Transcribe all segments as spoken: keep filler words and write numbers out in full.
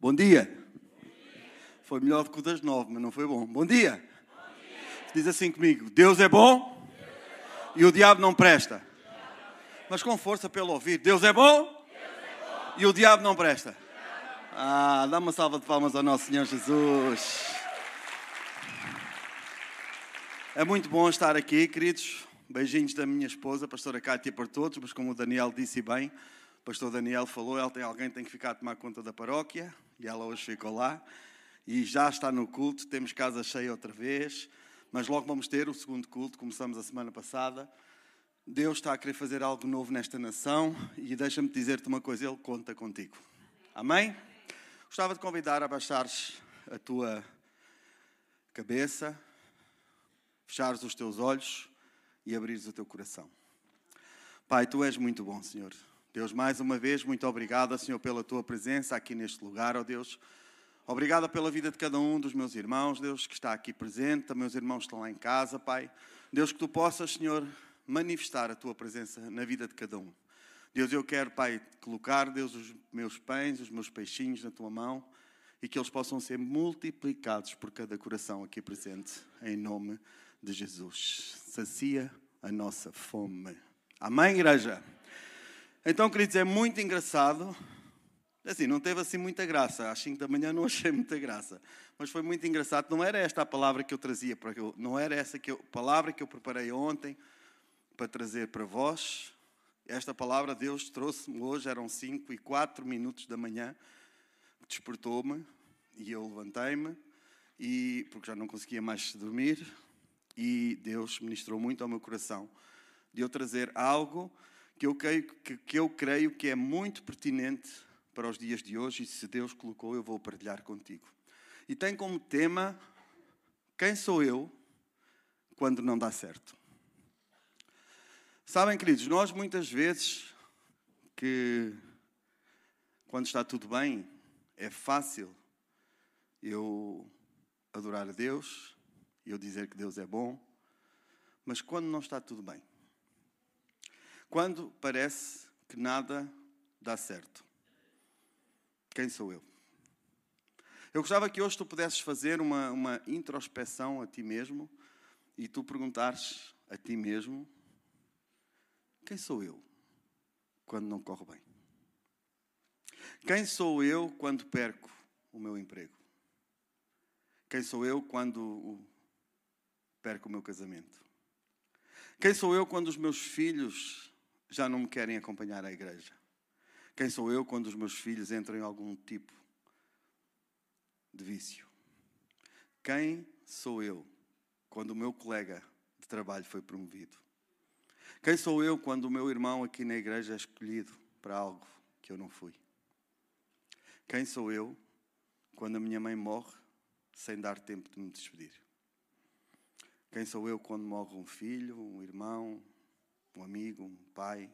Bom dia. Bom dia. Foi melhor que o das nove, mas não foi bom. Bom dia. Bom dia. Diz assim comigo: Deus é bom, Deus é bom. E o diabo não presta. Não mas com força pelo ouvir. Deus é bom, Deus é bom. E o diabo não presta. Ah, dá uma salva de palmas ao nosso Senhor Jesus. É muito bom estar aqui, queridos. Beijinhos da minha esposa, a pastora Cátia, para todos, mas como o Daniel disse bem, o pastor Daniel falou, ela tem alguém que tem que ficar a tomar conta da paróquia, e ela hoje ficou lá, e já está no culto, temos casa cheia outra vez, mas logo vamos ter o segundo culto, começamos a semana passada. Deus está a querer fazer algo novo nesta nação, e deixa-me dizer-te uma coisa, Ele conta contigo. Amém? Gostava de convidar a baixares a tua cabeça, fechares os teus olhos, e abrires o teu coração. Pai, Tu és muito bom, Senhor. Deus, mais uma vez, muito obrigada, Senhor, pela Tua presença aqui neste lugar, ó Deus. Obrigada pela vida de cada um dos meus irmãos, Deus, que está aqui presente, também os irmãos que estão lá em casa, Pai. Deus, que Tu possas, Senhor, manifestar a Tua presença na vida de cada um. Deus, eu quero, Pai, colocar, Deus, os meus pães, os meus peixinhos na Tua mão e que eles possam ser multiplicados por cada coração aqui presente, em nome de Deus. de Jesus, sacia a nossa fome. Amém, igreja? Então, queridos, é muito engraçado, assim, não teve assim muita graça, às cinco da manhã não achei muita graça, mas foi muito engraçado, não era esta a palavra que eu trazia, para eu, não era essa que eu, palavra que eu preparei ontem para trazer para vós, esta palavra Deus trouxe-me hoje, eram cinco e quatro minutos da manhã, despertou-me e eu levantei-me, e, porque já não conseguia mais dormir, e Deus ministrou muito ao meu coração de eu trazer algo que eu, creio, que, que eu creio que é muito pertinente para os dias de hoje e se Deus colocou, eu vou partilhar contigo. E tem como tema, quem sou eu quando não dá certo? Sabem, queridos, nós muitas vezes que quando está tudo bem, é fácil eu adorar a Deus, eu dizer que Deus é bom, mas quando não está tudo bem? Quando parece que nada dá certo? Quem sou eu? Eu gostava que hoje tu pudesses fazer uma, uma introspeção a ti mesmo e tu perguntares a ti mesmo, quem sou eu quando não corre bem? Quem sou eu quando perco o meu emprego? Quem sou eu quando o perco o meu casamento? Quem sou eu quando os meus filhos já não me querem acompanhar à igreja? Quem sou eu quando os meus filhos entram em algum tipo de vício? Quem sou eu quando o meu colega de trabalho foi promovido? Quem sou eu quando o meu irmão aqui na igreja é escolhido para algo que eu não fui? Quem sou eu quando a minha mãe morre sem dar tempo de me despedir? Quem sou eu quando morre um filho, um irmão, um amigo, um pai?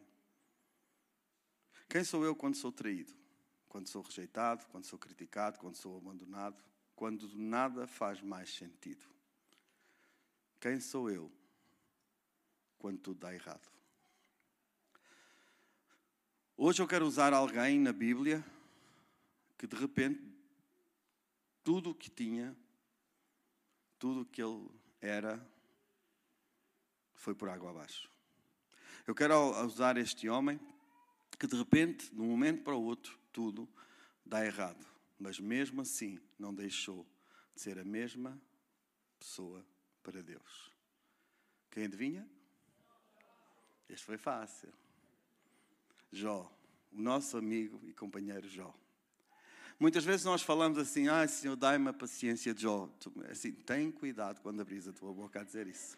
Quem sou eu quando sou traído? Quando sou rejeitado, quando sou criticado, quando sou abandonado? Quando nada faz mais sentido? Quem sou eu quando tudo dá errado? Hoje eu quero usar alguém na Bíblia que de repente tudo o que tinha, tudo o que ele era, foi por água abaixo. Eu quero usar este homem que de repente, de um momento para o outro, tudo dá errado. Mas mesmo assim, não deixou de ser a mesma pessoa para Deus. Quem adivinha? Este foi fácil. Jó, o nosso amigo e companheiro Jó. Muitas vezes nós falamos assim, ah, Senhor, dai-me a paciência de Jó. Assim, tem cuidado quando abris a tua boca a dizer isso.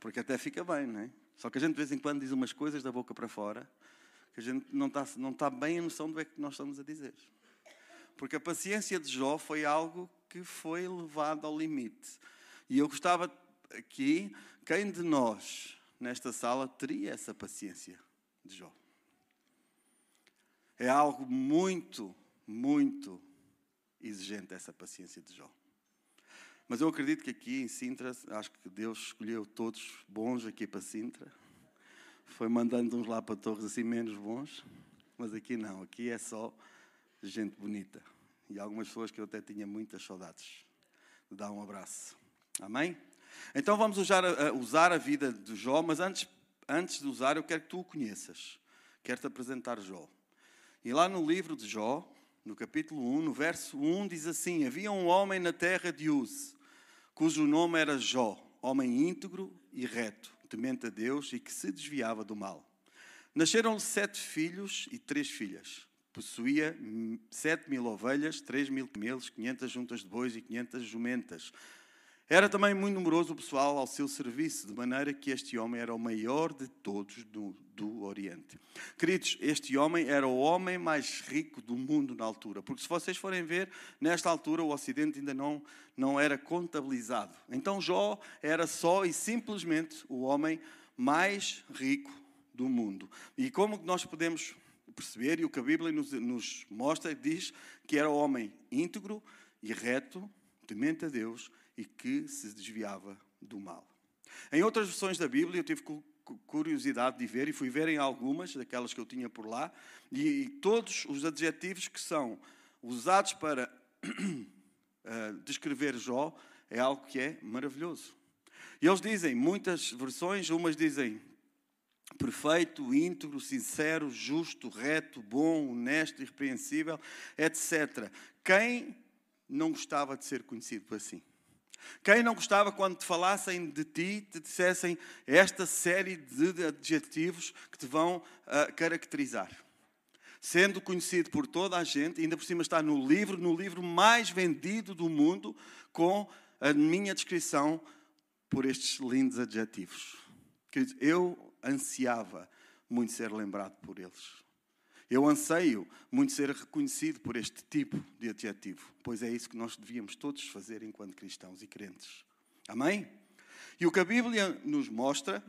Porque até fica bem, não é? Só que a gente de vez em quando diz umas coisas da boca para fora que a gente não está, não está bem a noção do que nós estamos a dizer. Porque a paciência de Jó foi algo que foi levado ao limite. E eu gostava aqui, quem de nós nesta sala teria essa paciência de Jó? É algo muito... muito exigente essa paciência de Jó. Mas eu acredito que aqui em Sintra, acho que Deus escolheu todos bons aqui para Sintra. Foi mandando uns lá para Torres assim menos bons. Mas aqui não, aqui é só gente bonita. e algumas pessoas que eu até tinha muitas saudades de dar um abraço. Amém? Então vamos usar a, usar a vida de Jó, mas antes, antes de usar, eu quero que tu o conheças. Quero-te apresentar Jó. E lá no livro de Jó, no capítulo um, no verso um, diz assim: havia um homem na terra de Uz, cujo nome era Jó, homem íntegro e reto, temente a Deus e que se desviava do mal. Nasceram-lhe sete filhos e três filhas. Possuía sete mil ovelhas, três mil camelos, quinhentas juntas de bois e quinhentas jumentas. Era também muito numeroso o pessoal ao seu serviço, de maneira que este homem era o maior de todos do do Oriente. Queridos, este homem era o homem mais rico do mundo na altura, porque se vocês forem ver, nesta altura o Ocidente ainda não, não era contabilizado. Então Jó era só e simplesmente o homem mais rico do mundo. E como nós podemos perceber, e o que a Bíblia nos, nos mostra, diz que era o homem íntegro e reto, temente a Deus e que se desviava do mal. Em outras versões da Bíblia, eu tive que curiosidade de ver, e fui ver em algumas, daquelas que eu tinha por lá, e, e todos os adjetivos que são usados para uh, descrever Jó é algo que é maravilhoso. E eles dizem, muitas versões, umas dizem perfeito, íntegro, sincero, justo, reto, bom, honesto, irrepreensível, etcétera. Quem não gostava de ser conhecido assim? Quem não gostava quando te falassem de ti, te dissessem esta série de adjetivos que te vão uh, caracterizar? Sendo conhecido por toda a gente, ainda por cima está no livro, no livro mais vendido do mundo, com a minha descrição por estes lindos adjetivos. Queridos, eu ansiava muito ser lembrado por eles. Eu anseio muito ser reconhecido por este tipo de adjetivo, pois é isso que nós devíamos todos fazer enquanto cristãos e crentes. Amém? E o que a Bíblia nos mostra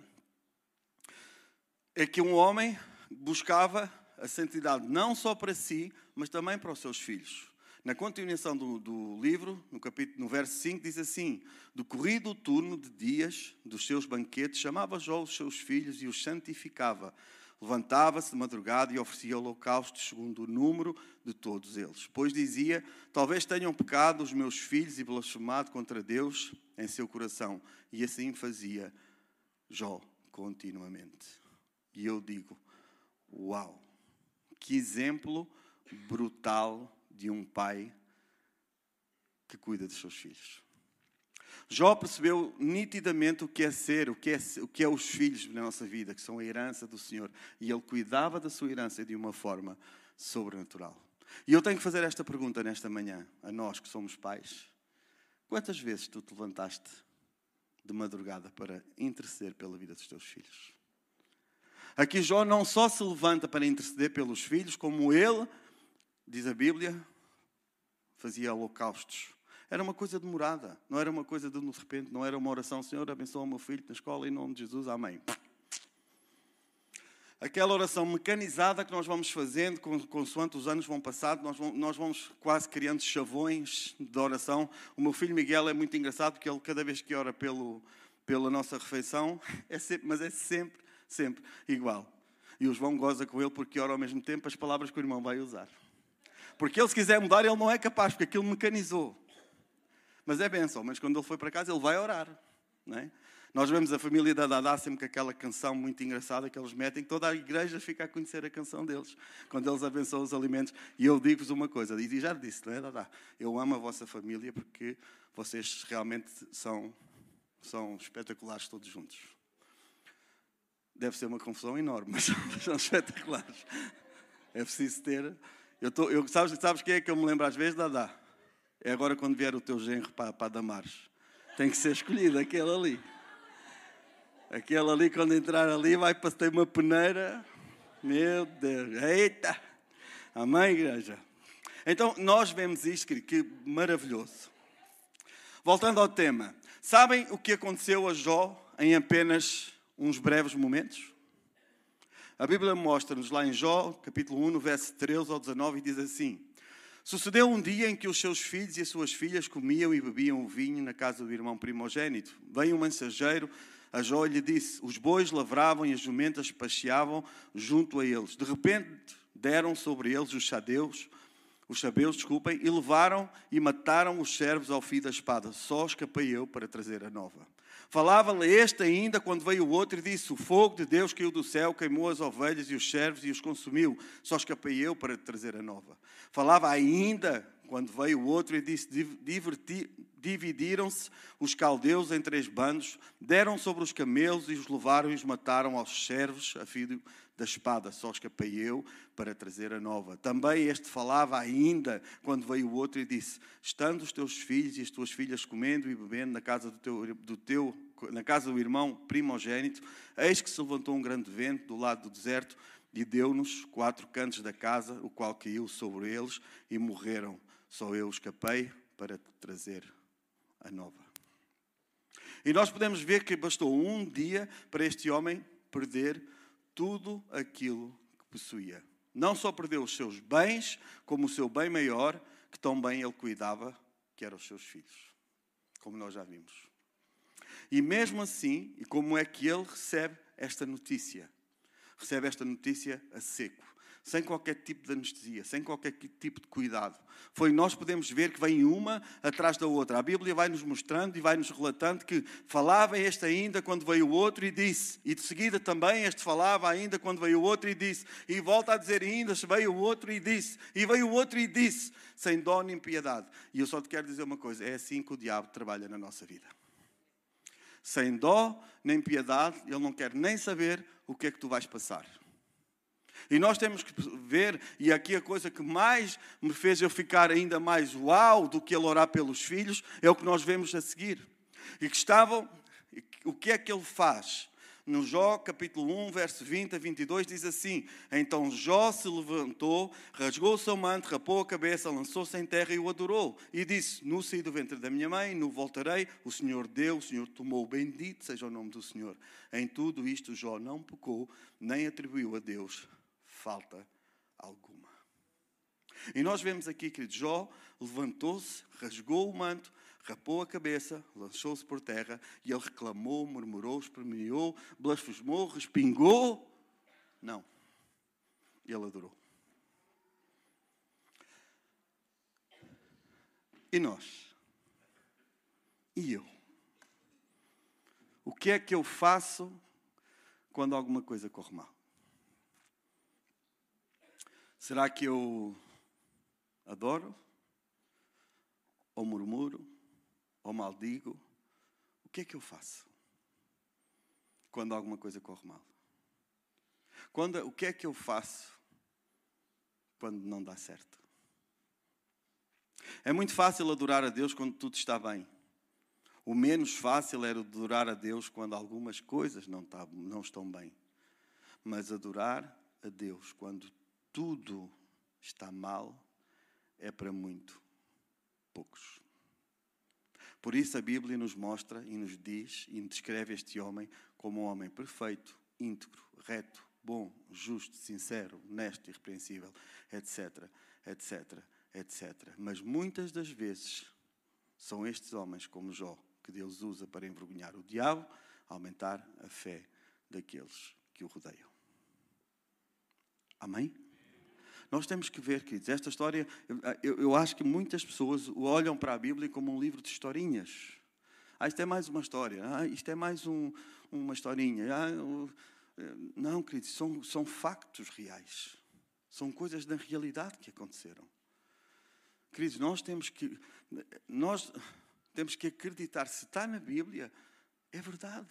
é que um homem buscava a santidade não só para si, mas também para os seus filhos. Na continuação do, do livro, no, capítulo, no verso cinco, diz assim: do corrido turno de dias dos seus banquetes, chamava Jó os seus filhos e os santificava. Levantava-se de madrugada e oferecia holocaustos segundo o número de todos eles. Pois dizia, talvez tenham pecado os meus filhos e blasfemado contra Deus em seu coração. E assim fazia Jó continuamente. E eu digo, uau, que exemplo brutal de um pai que cuida dos seus filhos. Jó percebeu nitidamente o que é ser, o que é, o que é os filhos na nossa vida, que são a herança do Senhor. E ele cuidava da sua herança de uma forma sobrenatural. E eu tenho que fazer esta pergunta nesta manhã, a nós que somos pais. Quantas vezes tu te levantaste de madrugada para interceder pela vida dos teus filhos? Aqui Jó não só se levanta para interceder pelos filhos, como ele, diz a Bíblia, fazia holocaustos. Era uma coisa demorada, não era uma coisa de, de repente, não era uma oração, Senhor, abençoa o meu filho na escola, em nome de Jesus, amém. Aquela oração mecanizada que nós vamos fazendo, consoante os anos vão passando, nós vamos, nós vamos quase criando chavões de oração. O meu filho Miguel é muito engraçado, porque ele cada vez que ora pelo, pela nossa refeição, é sempre, mas é sempre, sempre igual. E o João goza com ele porque ora ao mesmo tempo as palavras que o irmão vai usar. Porque ele, se quiser mudar, ele não é capaz, porque aquilo mecanizou. Mas é bênção, mas quando ele foi para casa, ele vai orar. Não é? Nós vemos a família da Dadá sempre com aquela canção muito engraçada que eles metem, que toda a igreja fica a conhecer a canção deles, quando eles abençoam os alimentos. E eu digo-vos uma coisa, e já disse, não é, Dadá? Eu amo a vossa família porque vocês realmente são, são espetaculares todos juntos. Deve ser uma confusão enorme, mas são espetaculares. É preciso ter... Eu tô, eu, sabes, sabes quem é que eu me lembro às vezes, Dadá? É agora quando vier o teu genro para, para Damares. Tem que ser escolhido, aquele ali. Aquele ali, quando entrar ali, vai para ter uma peneira. Meu Deus. Eita! Amém, igreja? Então, nós vemos isto, querido, que maravilhoso. Voltando ao tema. Sabem o que aconteceu a Jó em apenas uns breves momentos? A Bíblia mostra-nos lá em Jó, capítulo um, no verso treze ao dezanove, e diz assim: sucedeu um dia em que os seus filhos e as suas filhas comiam e bebiam o vinho na casa do irmão primogênito. Veio um mensageiro a Jó e lhe disse: os bois lavravam e as jumentas passeavam junto a eles. De repente deram sobre eles os chadeus, os sabeus, desculpem, e levaram e mataram os servos ao fio da espada. Só escapei eu para trazer a nova. Falava-lhe este ainda quando veio o outro e disse, o fogo de Deus caiu do céu, queimou as ovelhas e os servos e os consumiu. Só escapei eu para trazer a nova. Falava ainda quando veio o outro e disse, dividiram-se os caldeus em três bandos, deram sobre os camelos e os levaram e os mataram aos servos a fio da espada. Só escapei eu para trazer a nova. Também este falava ainda quando veio o outro e disse, estando os teus filhos e as tuas filhas comendo e bebendo na casa do teu, do teu, na casa do irmão primogênito, eis que se levantou um grande vento do lado do deserto e deu-nos quatro cantos da casa, o qual caiu sobre eles e morreram. Só eu escapei para trazer a nova. E nós podemos ver que bastou um dia para este homem perder tudo aquilo que possuía. Não só perdeu os seus bens, como o seu bem maior, que tão bem ele cuidava, que eram os seus filhos, como nós já vimos. E mesmo assim, e como é que ele recebe esta notícia? Recebe esta notícia a seco, sem qualquer tipo de anestesia, sem qualquer tipo de cuidado. Foi, nós podemos ver que vem uma atrás da outra. A Bíblia vai-nos mostrando e vai-nos relatando que falava este ainda quando veio o outro e disse, e de seguida também este falava ainda quando veio o outro e disse, e volta a dizer ainda, veio o outro e disse, e veio o outro e disse, sem dó nem piedade. E eu só te quero dizer uma coisa, é assim que o diabo trabalha na nossa vida. Sem dó nem piedade, ele não quer nem saber o que é que tu vais passar. E nós temos que ver, e aqui a coisa que mais me fez eu ficar ainda mais uau do que ele orar pelos filhos, é o que nós vemos a seguir. E que estavam, o que é que ele faz? No Jó, capítulo um, verso vinte a vinte e dois, diz assim, então Jó se levantou, rasgou o seu manto, rapou a cabeça, lançou-se em terra e o adorou. E disse, no saí do ventre da minha mãe, no voltarei, o Senhor deu, o Senhor tomou, bendito seja o nome do Senhor. Em tudo isto Jó não pecou, nem atribuiu a Deus falta alguma. E nós vemos aqui que Jó levantou-se, rasgou o manto, rapou a cabeça, lançou-se por terra e ele reclamou, murmurou, esperneou, blasfemou, respingou. Não. Ele adorou. E nós? E eu? O que é que eu faço quando alguma coisa corre mal? Será que eu adoro? Ou murmuro? Ou maldigo? O que é que eu faço quando alguma coisa corre mal? Quando, o que é que eu faço quando não dá certo? É muito fácil adorar a Deus quando tudo está bem. O menos fácil era adorar a Deus quando algumas coisas não, tá, não estão bem. Mas adorar a Deus quando tudo está mal, é para muito poucos. Por isso a Bíblia nos mostra e nos diz e descreve este homem como um homem perfeito, íntegro, reto, bom, justo, sincero, honesto, irrepreensível, etc, etc, etcétera. Mas muitas das vezes são estes homens como Jó que Deus usa para envergonhar o diabo, aumentar a fé daqueles que o rodeiam. Amém? Nós temos que ver, queridos, esta história, eu, eu acho que muitas pessoas olham para a Bíblia como um livro de historinhas. Ah, isto é mais uma história, ah, isto é mais um, uma historinha. Ah, não, queridos, são, são factos reais. São coisas da realidade que aconteceram. Queridos, nós temos que, nós temos que acreditar, se está na Bíblia, é verdade.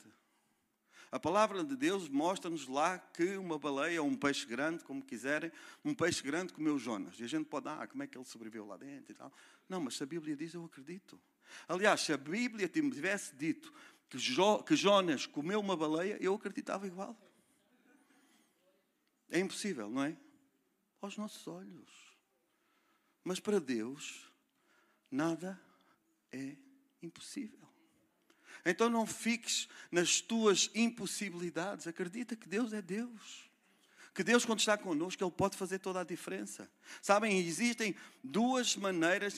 A palavra de Deus mostra-nos lá que uma baleia, ou um peixe grande, como quiserem, um peixe grande comeu Jonas. E a gente pode, ah, como é que ele sobreviveu lá dentro e tal. Não, mas se a Bíblia diz, eu acredito. Aliás, se a Bíblia tivesse dito que, jo, que Jonas comeu uma baleia, eu acreditava igual. É impossível, não é? Aos nossos olhos. Mas para Deus, nada é impossível. Então não fiques nas tuas impossibilidades. Acredita que Deus é Deus. Que Deus, quando está connosco, Ele pode fazer toda a diferença. Sabem, existem duas maneiras,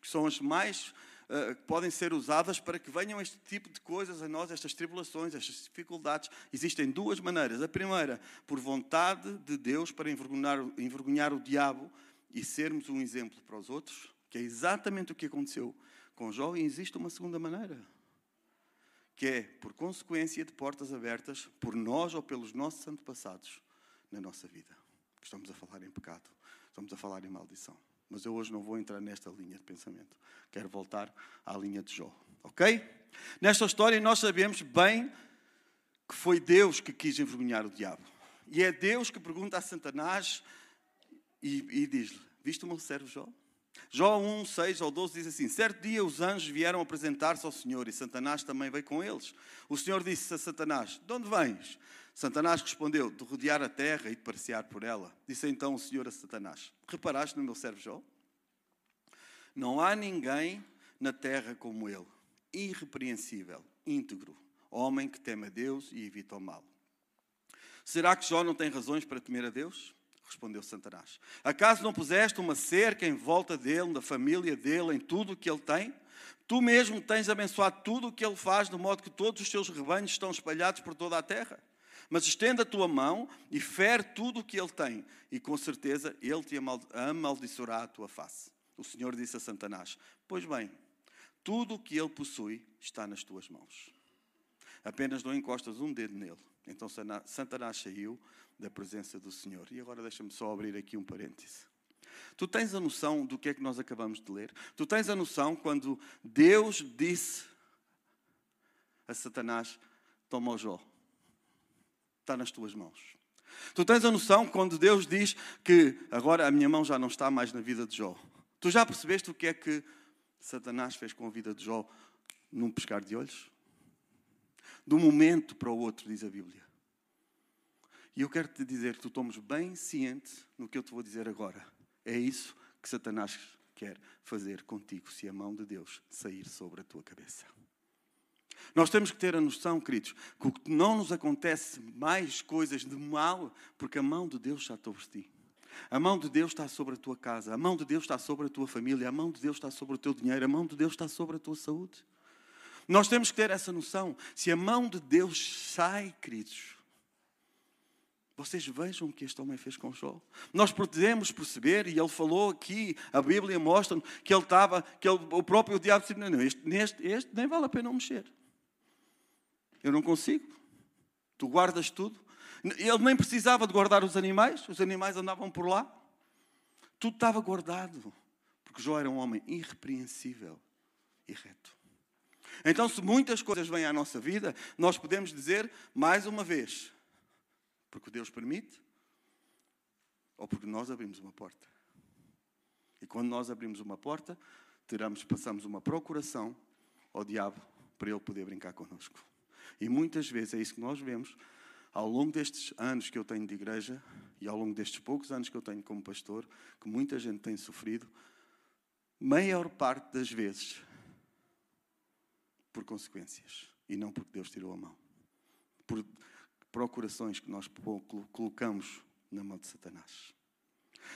que são as mais, uh, que podem ser usadas para que venham este tipo de coisas a nós, estas tribulações, estas dificuldades. Existem duas maneiras. A primeira, por vontade de Deus, para envergonhar, envergonhar o diabo. e sermos um exemplo para os outros, que é exatamente o que aconteceu com Jó, e existe uma segunda maneira, que é, por consequência de portas abertas, por nós ou pelos nossos antepassados, na nossa vida. Estamos a falar em pecado, estamos a falar em maldição. Mas eu hoje não vou entrar nesta linha de pensamento. Quero voltar à linha de Jó. Ok? Nesta história nós sabemos bem que foi Deus que quis envergonhar o diabo. E é Deus que pergunta a Satanás e, e diz-lhe, viste o meu servo Jó? Jó um, seis ao doze diz assim, certo dia os anjos vieram apresentar-se ao Senhor e Satanás também veio com eles. O Senhor disse a Satanás, de onde vens? Satanás respondeu, de rodear a terra e de passear por ela. Disse então o Senhor a Satanás, reparaste no meu servo Jó? Não há ninguém na terra como ele, irrepreensível, íntegro, homem que teme a Deus e evita o mal. Será que Jó não tem razões para temer a Deus? Respondeu Satanás. Acaso não puseste uma cerca em volta dele, da família dele, em tudo o que ele tem? Tu mesmo tens abençoado tudo o que ele faz, de modo que todos os seus rebanhos estão espalhados por toda a terra. Mas estenda a tua mão e fere tudo o que ele tem, e com certeza ele te amaldiçoará a tua face. O Senhor disse a Satanás, pois bem, tudo o que ele possui está nas tuas mãos. Apenas não encostas um dedo nele. Então Satanás saiu da presença do Senhor. E agora deixa-me só abrir aqui um parêntese. Tu tens a noção do que é que nós acabamos de ler? Tu tens a noção quando Deus disse a Satanás, toma o Jó. Está nas tuas mãos. Tu tens a noção quando Deus diz que agora a minha mão já não está mais na vida de Jó. Tu já percebeste o que é que Satanás fez com a vida de Jó num piscar de olhos? De um momento para o outro, diz a Bíblia. E eu quero te dizer que tu tomes bem ciente no que eu te vou dizer agora. É isso que Satanás quer fazer contigo se a mão de Deus sair sobre a tua cabeça. Nós temos que ter a noção, queridos, que o que não nos acontece mais coisas de mal, porque a mão de Deus está sobre ti. A mão de Deus está sobre a tua casa, a mão de Deus está sobre a tua família, a mão de Deus está sobre o teu dinheiro, a mão de Deus está sobre a tua saúde. Nós temos que ter essa noção. Se a mão de Deus sai, queridos, vocês vejam o que este homem fez com Jó. Nós podemos perceber, e ele falou aqui, a Bíblia mostra que ele estava, que ele, o próprio diabo disse, não, não, este, neste, este nem vale a pena mexer. Eu não consigo. Tu guardas tudo. Ele nem precisava de guardar os animais. Os animais andavam por lá. Tudo estava guardado. Porque Jó era um homem irrepreensível e reto. Então, se muitas coisas vêm à nossa vida, nós podemos dizer, mais uma vez, porque Deus permite, ou porque nós abrimos uma porta. E quando nós abrimos uma porta, tiramos, passamos uma procuração ao diabo para ele poder brincar connosco. E muitas vezes é isso que nós vemos ao longo destes anos que eu tenho de igreja e ao longo destes poucos anos que eu tenho como pastor, que muita gente tem sofrido, maior parte das vezes, por consequências e não porque Deus tirou a mão. Por procurações que nós colocamos na mão de Satanás.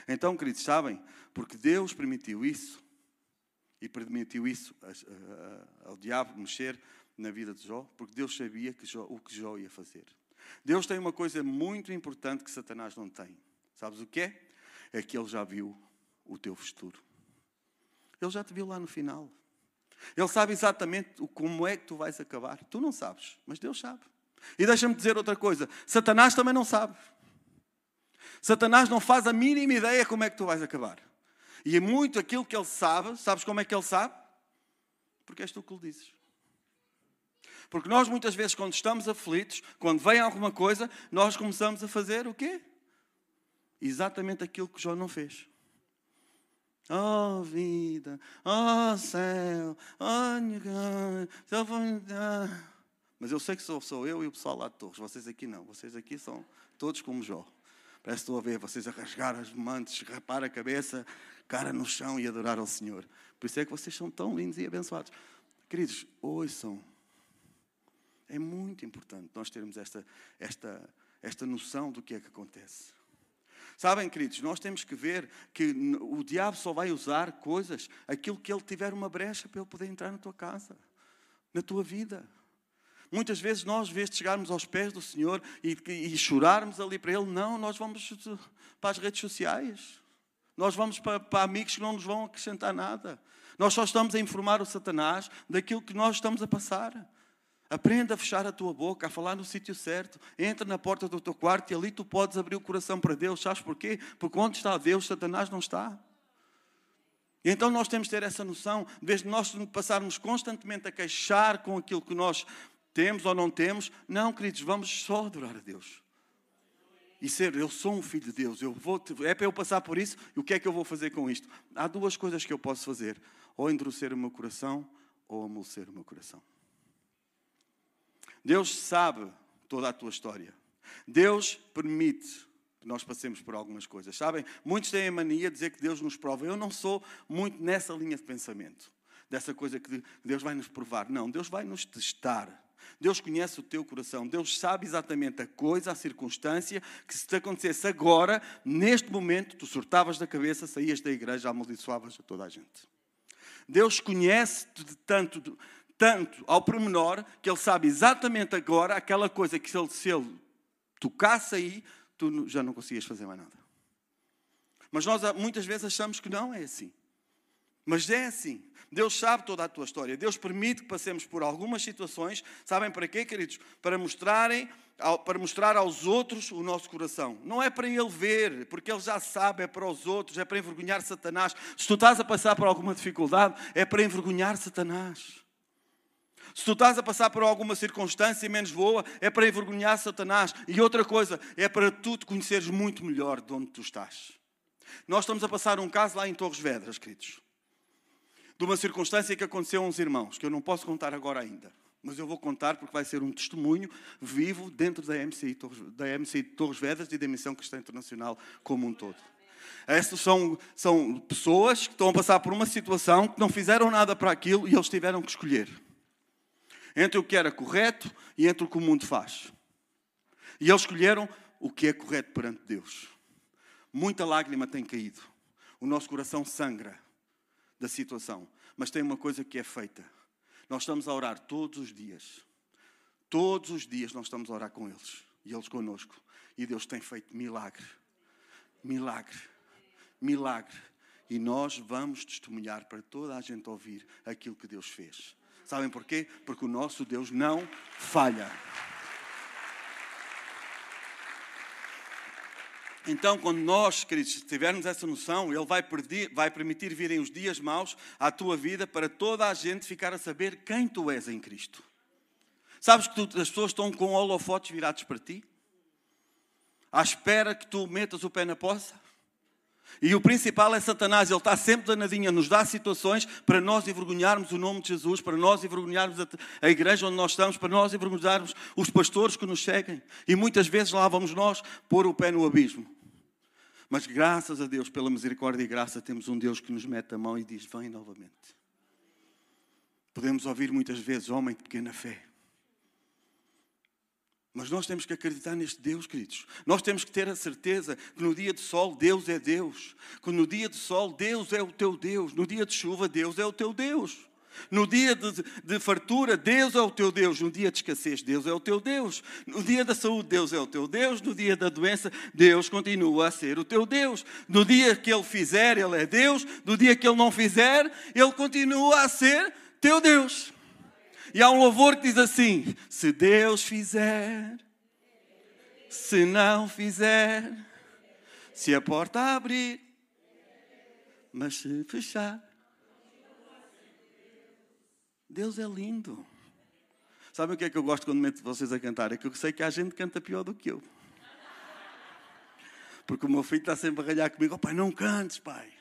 Então, queridos, sabem? Porque Deus permitiu isso e permitiu isso ao diabo mexer na vida de Jó, porque Deus sabia que Jó, o que Jó ia fazer. Deus tem uma coisa muito importante que Satanás não tem. Sabes o que é? É que ele já viu o teu futuro. Ele já te viu lá no final. Ele sabe exatamente como é que tu vais acabar. Tu não sabes, mas Deus sabe. E deixa-me dizer outra coisa. Satanás também não sabe. Satanás não faz a mínima ideia como é que tu vais acabar. E é muito aquilo que ele sabe. Sabes como é que ele sabe? Porque és tu que lhe dizes. Porque nós muitas vezes quando estamos aflitos, quando vem alguma coisa, nós começamos a fazer o quê? Exatamente aquilo que Jó não fez. Oh vida, oh céu, oh... Mas eu sei que sou, sou eu e o pessoal lá de Torres. Vocês aqui não, vocês aqui são todos como Jó. Parece que estou a ver vocês a rasgar as mantas, rapar a cabeça, cara no chão e adorar ao Senhor. Por isso é que vocês são tão lindos e abençoados. Queridos, ouçam. É muito importante nós termos esta, esta, esta noção do que é que acontece. Sabem, queridos, nós temos que ver que o diabo só vai usar coisas, aquilo que ele tiver uma brecha para ele poder entrar na tua casa, na tua vida. Muitas vezes nós, em vez de chegarmos aos pés do Senhor e, e chorarmos ali para Ele, não, nós vamos para as redes sociais. Nós vamos para, para amigos que não nos vão acrescentar nada. Nós só estamos a informar o Satanás daquilo que nós estamos a passar. Aprenda a fechar a tua boca, a falar no sítio certo. Entra na porta do teu quarto e ali tu podes abrir o coração para Deus. Sabes porquê? Porque onde está Deus, Satanás não está. E então nós temos de ter essa noção, em vez de nós passarmos constantemente a queixar com aquilo que nós temos ou não temos. Não, queridos, vamos só adorar a Deus. E ser, eu sou um filho de Deus, eu vou, é para eu passar por isso, e o que é que eu vou fazer com isto? Há duas coisas que eu posso fazer, ou endurecer o meu coração, ou amolecer o meu coração. Deus sabe toda a tua história. Deus permite que nós passemos por algumas coisas, sabem? Muitos têm a mania de dizer que Deus nos prova. Eu não sou muito nessa linha de pensamento, dessa coisa que Deus vai nos provar. Não, Deus vai nos testar. Deus conhece o teu coração. Deus sabe exatamente a coisa, a circunstância, que se te acontecesse agora, neste momento, tu surtavas da cabeça, saías da igreja, amaldiçoavas a toda a gente. Deus conhece-te de tanto, de, tanto ao pormenor, que Ele sabe exatamente agora aquela coisa que se Ele, se ele tocasse aí, tu já não conseguias fazer mais nada. Mas nós muitas vezes achamos que não é assim. Mas é assim. Deus sabe toda a tua história. Deus permite que passemos por algumas situações. Sabem para quê, queridos? Para mostrarem, para mostrar aos outros o nosso coração. Não é para Ele ver, porque Ele já sabe, é para os outros, é para envergonhar Satanás. Se tu estás a passar por alguma dificuldade, é para envergonhar Satanás. Se tu estás a passar por alguma circunstância menos boa, é para envergonhar Satanás. E outra coisa, é para tu te conheceres muito melhor de onde tu estás. Nós estamos a passar um caso lá em Torres Vedras, queridos, de uma circunstância que aconteceu a uns irmãos, que eu não posso contar agora ainda, mas eu vou contar porque vai ser um testemunho vivo dentro da M C I Torres, da M C I de Torres Vedras e da Missão Cristã Internacional como um todo. Essas são, são pessoas que estão a passar por uma situação que não fizeram nada para aquilo e eles tiveram que escolher entre o que era correto e entre o que o mundo faz. E eles escolheram o que é correto perante Deus. Muita lágrima tem caído. O nosso coração sangra da situação, mas tem uma coisa que é feita. Nós estamos a orar todos os dias. Todos os dias nós estamos a orar com eles e eles connosco. E Deus tem feito milagre. Milagre. Milagre. E nós vamos testemunhar para toda a gente ouvir aquilo que Deus fez. Sabem porquê? Porque o nosso Deus não falha. Então, quando nós, queridos, tivermos essa noção, Ele vai, perdir, vai permitir virem os dias maus à tua vida para toda a gente ficar a saber quem tu és em Cristo. Sabes que tu, as pessoas estão com holofotes virados para ti? À espera que tu metas o pé na poça? E o principal é Satanás, ele está sempre danadinho, nos dá situações para nós envergonharmos o nome de Jesus, para nós envergonharmos a igreja onde nós estamos, para nós envergonharmos os pastores que nos seguem. E muitas vezes lá vamos nós pôr o pé no abismo. Mas graças a Deus, pela misericórdia e graça, temos um Deus que nos mete a mão e diz, vem novamente. Podemos ouvir muitas vezes, homem de pequena fé. Mas nós temos que acreditar neste Deus, queridos. Nós temos que ter a certeza que no dia de sol Deus é Deus. Que no dia de sol Deus é o teu Deus. No dia de chuva Deus é o teu Deus. No dia de, de fartura Deus é o teu Deus. No dia de escassez Deus é o teu Deus. No dia da saúde Deus é o teu Deus. No dia da doença Deus continua a ser o teu Deus. No dia que Ele fizer Ele é Deus. No dia que Ele não fizer Ele continua a ser teu Deus. E há um louvor que diz assim, se Deus fizer, se não fizer, se a porta abrir, mas se fechar. Deus é lindo. Sabem o que é que eu gosto quando meto vocês a cantar? É que eu sei que há gente que canta pior do que eu. Porque o meu filho está sempre a ralhar comigo, oh, pai, não cantes, pai.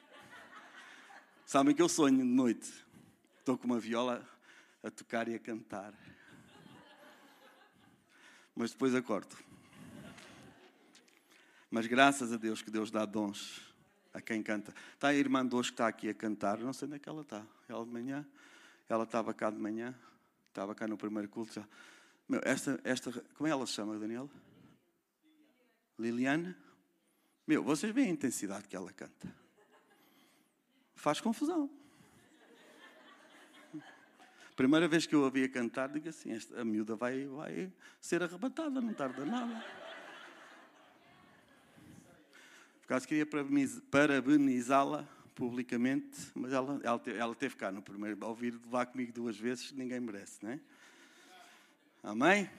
Sabem que eu sonho de noite. Estou com uma viola a tocar e a cantar. Mas depois acordo. Mas graças a Deus que Deus dá dons a quem canta. Está a irmã Doce que está aqui a cantar. Não sei onde é que ela está. Ela de manhã. Ela estava cá de manhã. Estava cá no primeiro culto. Meu, esta, esta, como é ela se chama, Daniela? Liliana? Meu, vocês veem a intensidade que ela canta. Faz confusão. Primeira vez que eu a via cantar, digo assim, esta, a miúda vai, vai ser arrebatada, não tarda nada. acaso queria parabenizá-la publicamente, mas ela, ela, teve, ela teve cá no primeiro, ao vir levar comigo duas vezes, ninguém merece, não é? Amém?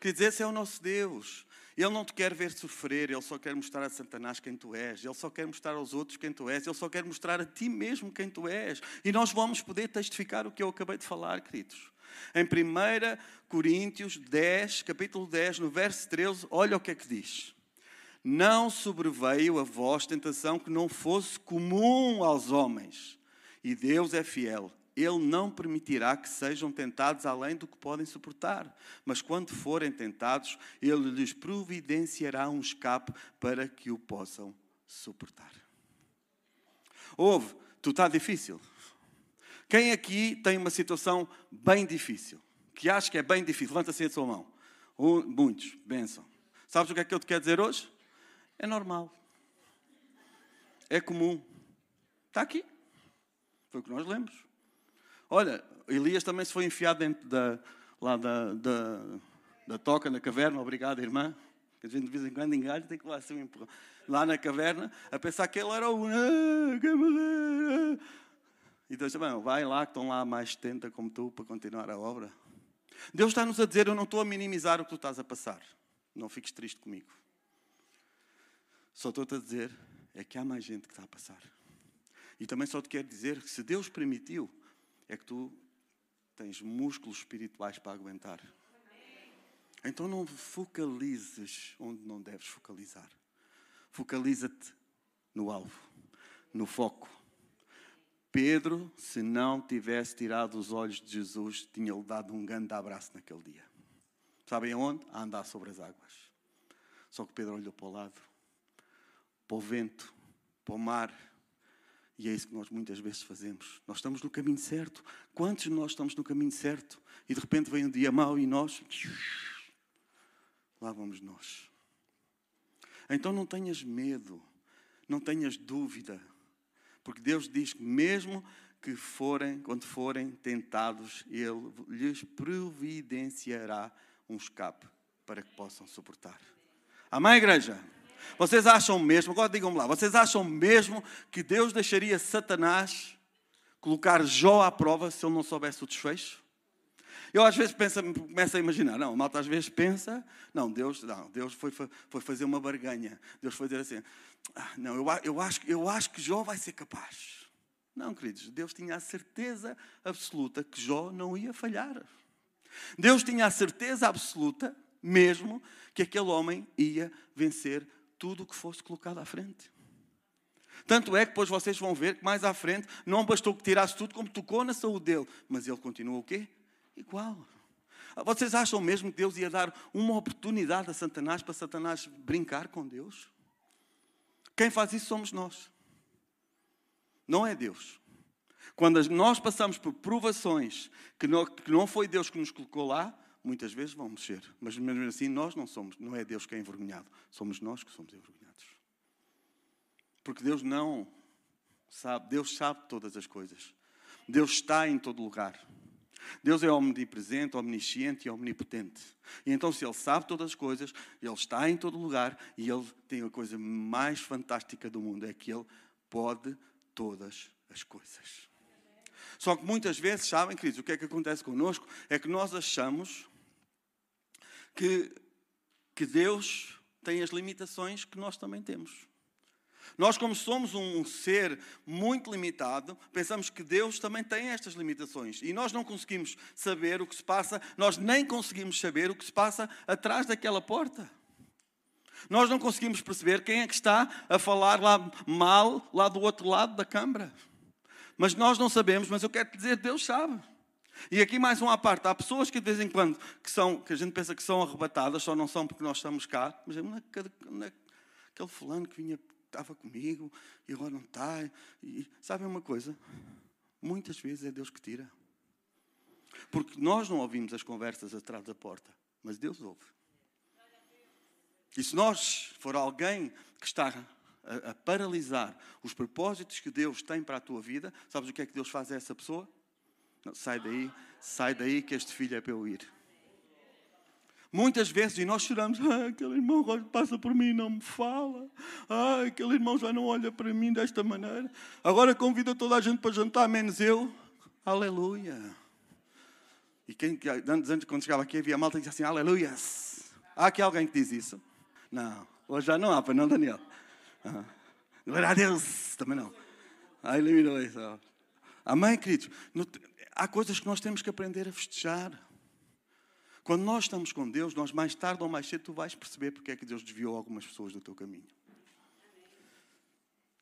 Quer dizer, esse é o nosso Deus. Ele não te quer ver sofrer, Ele só quer mostrar a Satanás quem tu és. Ele só quer mostrar aos outros quem tu és. Ele só quer mostrar a ti mesmo quem tu és. E nós vamos poder testificar o que eu acabei de falar, queridos. Em primeira Coríntios dez, capítulo dez, no verso treze, olha o que é que diz. Não sobreveio a vós tentação que não fosse comum aos homens. E Deus é fiel. Ele não permitirá que sejam tentados além do que podem suportar. Mas quando forem tentados, Ele lhes providenciará um escape para que o possam suportar. Ouve, tu está difícil. Quem aqui tem uma situação bem difícil? Que acha que é bem difícil? Levanta assim a sua mão. Um, muitos, bênção. Sabes o que é que eu te quero dizer hoje? É normal. É comum. Está aqui. Foi o que nós lemos. Olha, Elias também se foi enfiado dentro da, lá da, da, da toca, na caverna. Obrigado, irmã. Que a gente de vez em quando engalha, tem que lá assim empurrar. Lá na caverna, a pensar que ele era o... E Deus também, vai lá, que estão lá mais setenta como tu, para continuar a obra. Deus está-nos a dizer, eu não estou a minimizar o que tu estás a passar. Não fiques triste comigo. Só estou-te a dizer, é que há mais gente que está a passar. E também só te quero dizer que se Deus permitiu, é que tu tens músculos espirituais para aguentar. Amém. Então não focalizes onde não deves focalizar. Focaliza-te no alvo, no foco. Pedro, se não tivesse tirado os olhos de Jesus, tinha-lhe dado um grande abraço naquele dia. Sabem aonde? A andar sobre as águas. Só que Pedro olhou para o lado, para o vento, para o mar. E é isso que nós muitas vezes fazemos. Nós estamos no caminho certo. Quantos de nós estamos no caminho certo? E de repente vem um dia mau e nós... Lá vamos nós. Então não tenhas medo. Não tenhas dúvida. Porque Deus diz que mesmo que forem, quando forem tentados, Ele lhes providenciará um escape para que possam suportar. Amém, igreja? Vocês acham mesmo, agora digam-me lá, vocês acham mesmo que Deus deixaria Satanás colocar Jó à prova se ele não soubesse o desfecho? Eu às vezes penso, começo a imaginar, não, a malta às vezes pensa, não, Deus, não, Deus foi, foi fazer uma barganha, Deus foi dizer assim, ah, não, eu, eu, acho, eu acho que Jó vai ser capaz. Não, queridos, Deus tinha a certeza absoluta que Jó não ia falhar. Deus tinha a certeza absoluta mesmo que aquele homem ia vencer tudo o que fosse colocado à frente. Tanto é que depois vocês vão ver que mais à frente não bastou que tirasse tudo como tocou na saúde dele, mas ele continua o quê? Igual. Vocês acham mesmo que Deus ia dar uma oportunidade a Satanás para Satanás brincar com Deus? Quem faz isso somos nós. Não é Deus. Quando nós passamos por provações que não, que não foi Deus que nos colocou lá, muitas vezes vão mexer, mas mesmo assim nós não somos, não é Deus que é envergonhado, somos nós que somos envergonhados. Porque Deus não sabe, Deus sabe todas as coisas. Deus está em todo lugar. Deus é omnipresente, omnisciente e omnipotente. E então se Ele sabe todas as coisas, Ele está em todo lugar e Ele tem a coisa mais fantástica do mundo, é que Ele pode todas as coisas. Só que muitas vezes, sabem, queridos, o que é que acontece connosco é que nós achamos Que, que Deus tem as limitações que nós também temos. Nós, como somos um ser muito limitado, pensamos que Deus também tem estas limitações. E nós não conseguimos saber o que se passa, nós nem conseguimos saber o que se passa atrás daquela porta. Nós não conseguimos perceber quem é que está a falar lá mal, lá do outro lado da câmara. Mas nós não sabemos, mas eu quero te dizer, Deus sabe. E aqui mais um à parte, há pessoas que de vez em quando, que, são, que a gente pensa que são arrebatadas, só não são porque nós estamos cá, mas aquele fulano que vinha, estava comigo e agora não está. E, sabem uma coisa? Muitas vezes é Deus que tira. Porque nós não ouvimos as conversas atrás da porta, mas Deus ouve. E se nós for alguém que está a, a paralisar os propósitos que Deus tem para a tua vida, sabes o que é que Deus faz a essa pessoa? Não, sai daí, sai daí que este filho é para eu ir. Muitas vezes, e nós choramos, ah, aquele irmão passa por mim e não me fala, ah, aquele irmão já não olha para mim desta maneira, agora convida toda a gente para jantar, menos eu. Aleluia. E quem, antes, antes quando chegava aqui, havia a malta que dizia assim, aleluias. Há aqui alguém que diz isso? Não, hoje já não há, não, Daniel? Ah. Glória a Deus, também não. Ah, eliminou isso. Amém, queridos? Há coisas que nós temos que aprender a festejar. Quando nós estamos com Deus, nós mais tarde ou mais cedo, tu vais perceber porque é que Deus desviou algumas pessoas do teu caminho.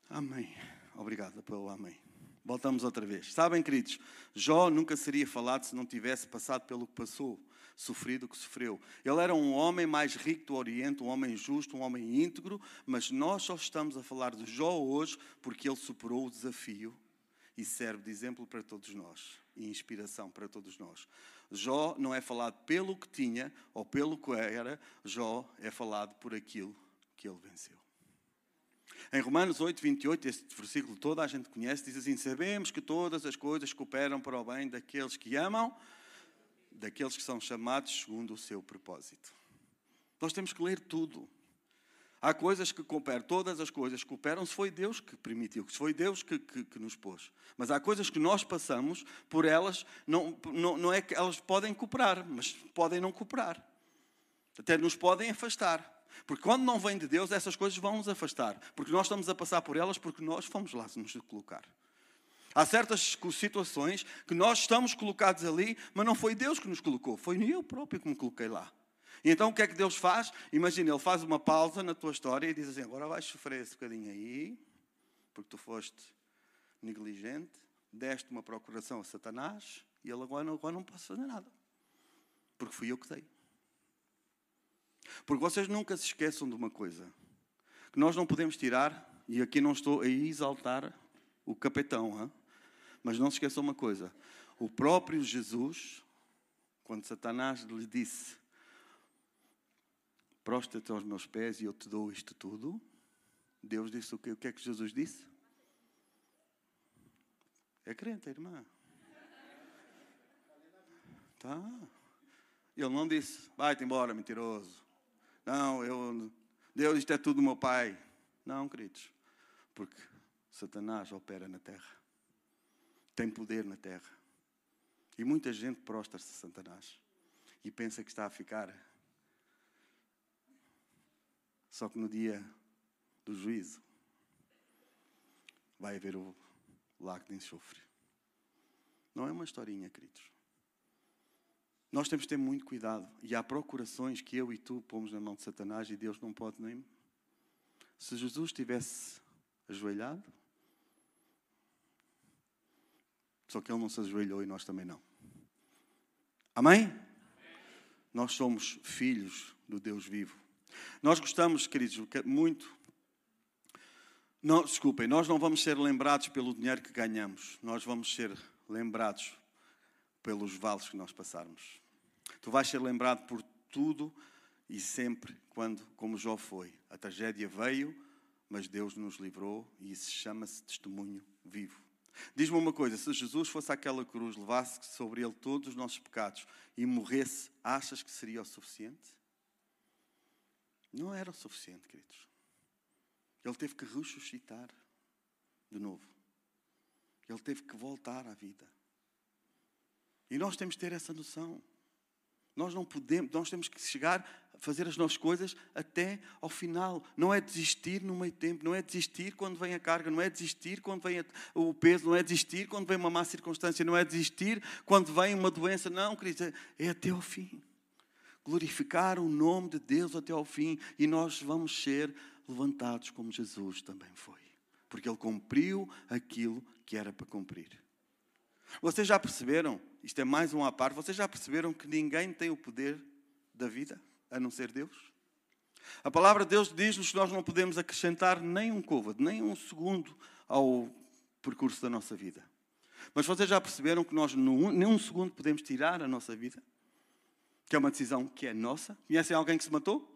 Amém. Obrigado pelo amém. Voltamos outra vez. Sabem, queridos, Jó nunca seria falado se não tivesse passado pelo que passou, sofrido o que sofreu. Ele era um homem mais rico do Oriente, um homem justo, um homem íntegro, mas nós só estamos a falar de Jó hoje porque ele superou o desafio e serve de exemplo para todos nós e inspiração para todos nós. Jó não é falado pelo que tinha ou pelo que era, Jó é falado por aquilo que ele venceu. Em Romanos oito, vinte e oito, este versículo toda a gente conhece, diz assim, sabemos que todas as coisas cooperam para o bem daqueles que amam, daqueles que são chamados segundo o seu propósito. Nós temos que ler tudo. Há coisas que cooperam, todas as coisas cooperam, se foi Deus que permitiu, se foi Deus que, que, que nos pôs. Mas há coisas que nós passamos por elas, não, não, não é que elas podem cooperar, mas podem não cooperar. Até nos podem afastar. Porque quando não vem de Deus, essas coisas vão nos afastar. Porque nós estamos a passar por elas, porque nós fomos lá se nos colocar. Há certas situações que nós estamos colocados ali, mas não foi Deus que nos colocou, foi eu próprio que me coloquei lá. E então o que é que Deus faz? Imagina, Ele faz uma pausa na tua história e diz assim, agora vais sofrer esse bocadinho aí, porque tu foste negligente, deste uma procuração a Satanás, e ele agora não, agora não posso fazer nada, porque fui eu que dei. Porque vocês nunca se esqueçam de uma coisa, que nós não podemos tirar, e aqui não estou a exaltar o capitão, hein? Mas não se esqueçam uma coisa, o próprio Jesus, quando Satanás lhe disse, prostra-te aos meus pés e eu te dou isto tudo. Deus disse o quê? O que é que Jesus disse? É crente, irmã. Tá. Ele não disse, vai-te embora, mentiroso. Não, eu, Deus, isto é tudo do meu pai. Não, queridos. Porque Satanás opera na terra. Tem poder na terra. E muita gente prostra-se a Satanás. E pensa que está a ficar... Só que no dia do juízo vai haver o lago de enxofre. Não é uma historinha, queridos. Nós temos de ter muito cuidado. E há procurações que eu e tu pomos na mão de Satanás e Deus não pode nem... Se Jesus tivesse ajoelhado... Só que Ele não se ajoelhou e nós também não. Amém? Amém. Nós somos filhos do Deus vivo. Nós gostamos, queridos, muito... Não, desculpem, nós não vamos ser lembrados pelo dinheiro que ganhamos. Nós vamos ser lembrados pelos vales que nós passarmos. Tu vais ser lembrado por tudo e sempre, quando, como Jó foi. A tragédia veio, mas Deus nos livrou e isso chama-se testemunho vivo. Diz-me uma coisa, se Jesus fosse àquela cruz, levasse sobre Ele todos os nossos pecados e morresse, achas que seria o suficiente? Não era o suficiente, queridos. Ele teve que ressuscitar de novo. Ele teve que voltar à vida. E nós temos que ter essa noção. Nós não podemos, nós temos que chegar a fazer as nossas coisas até ao final. Não é desistir no meio tempo, não é desistir quando vem a carga, não é desistir quando vem o peso, não é desistir quando vem uma má circunstância, não é desistir quando vem uma doença. Não, queridos, é até ao fim. Glorificar o nome de Deus até ao fim e nós vamos ser levantados como Jesus também foi. Porque Ele cumpriu aquilo que era para cumprir. Vocês já perceberam, isto é mais um à parte, vocês já perceberam que ninguém tem o poder da vida a não ser Deus? A palavra de Deus diz-nos que nós não podemos acrescentar nem um côvado, nem um segundo ao percurso da nossa vida. Mas vocês já perceberam que nós nem um segundo podemos tirar a nossa vida? Que é uma decisão que é nossa. Conhecem alguém que se matou?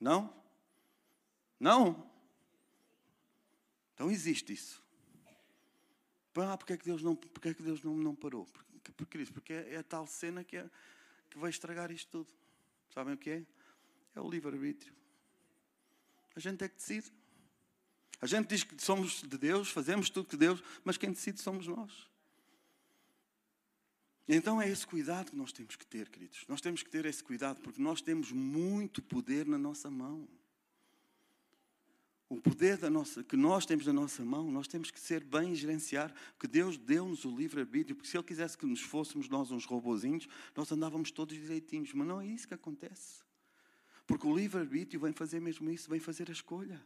Não? Não? Então existe isso. Ah, porque é que Deus não, porque é que Deus não, não parou? Porque, porque, porque é a tal cena que, é, que vai estragar isto tudo. Sabem o que é? É o livre-arbítrio. A gente é que decide. A gente diz que somos de Deus, fazemos tudo que Deus, mas quem decide somos nós. Então é esse cuidado que nós temos que ter, queridos. Nós temos que ter esse cuidado, porque nós temos muito poder na nossa mão. O poder da nossa, que nós temos na nossa mão, nós temos que ser bem gerenciar, que Deus deu-nos o livre-arbítrio, porque se Ele quisesse que nos fôssemos nós uns robozinhos, nós andávamos todos direitinhos. Mas não é isso que acontece. Porque o livre-arbítrio vem fazer mesmo isso, vem fazer a escolha.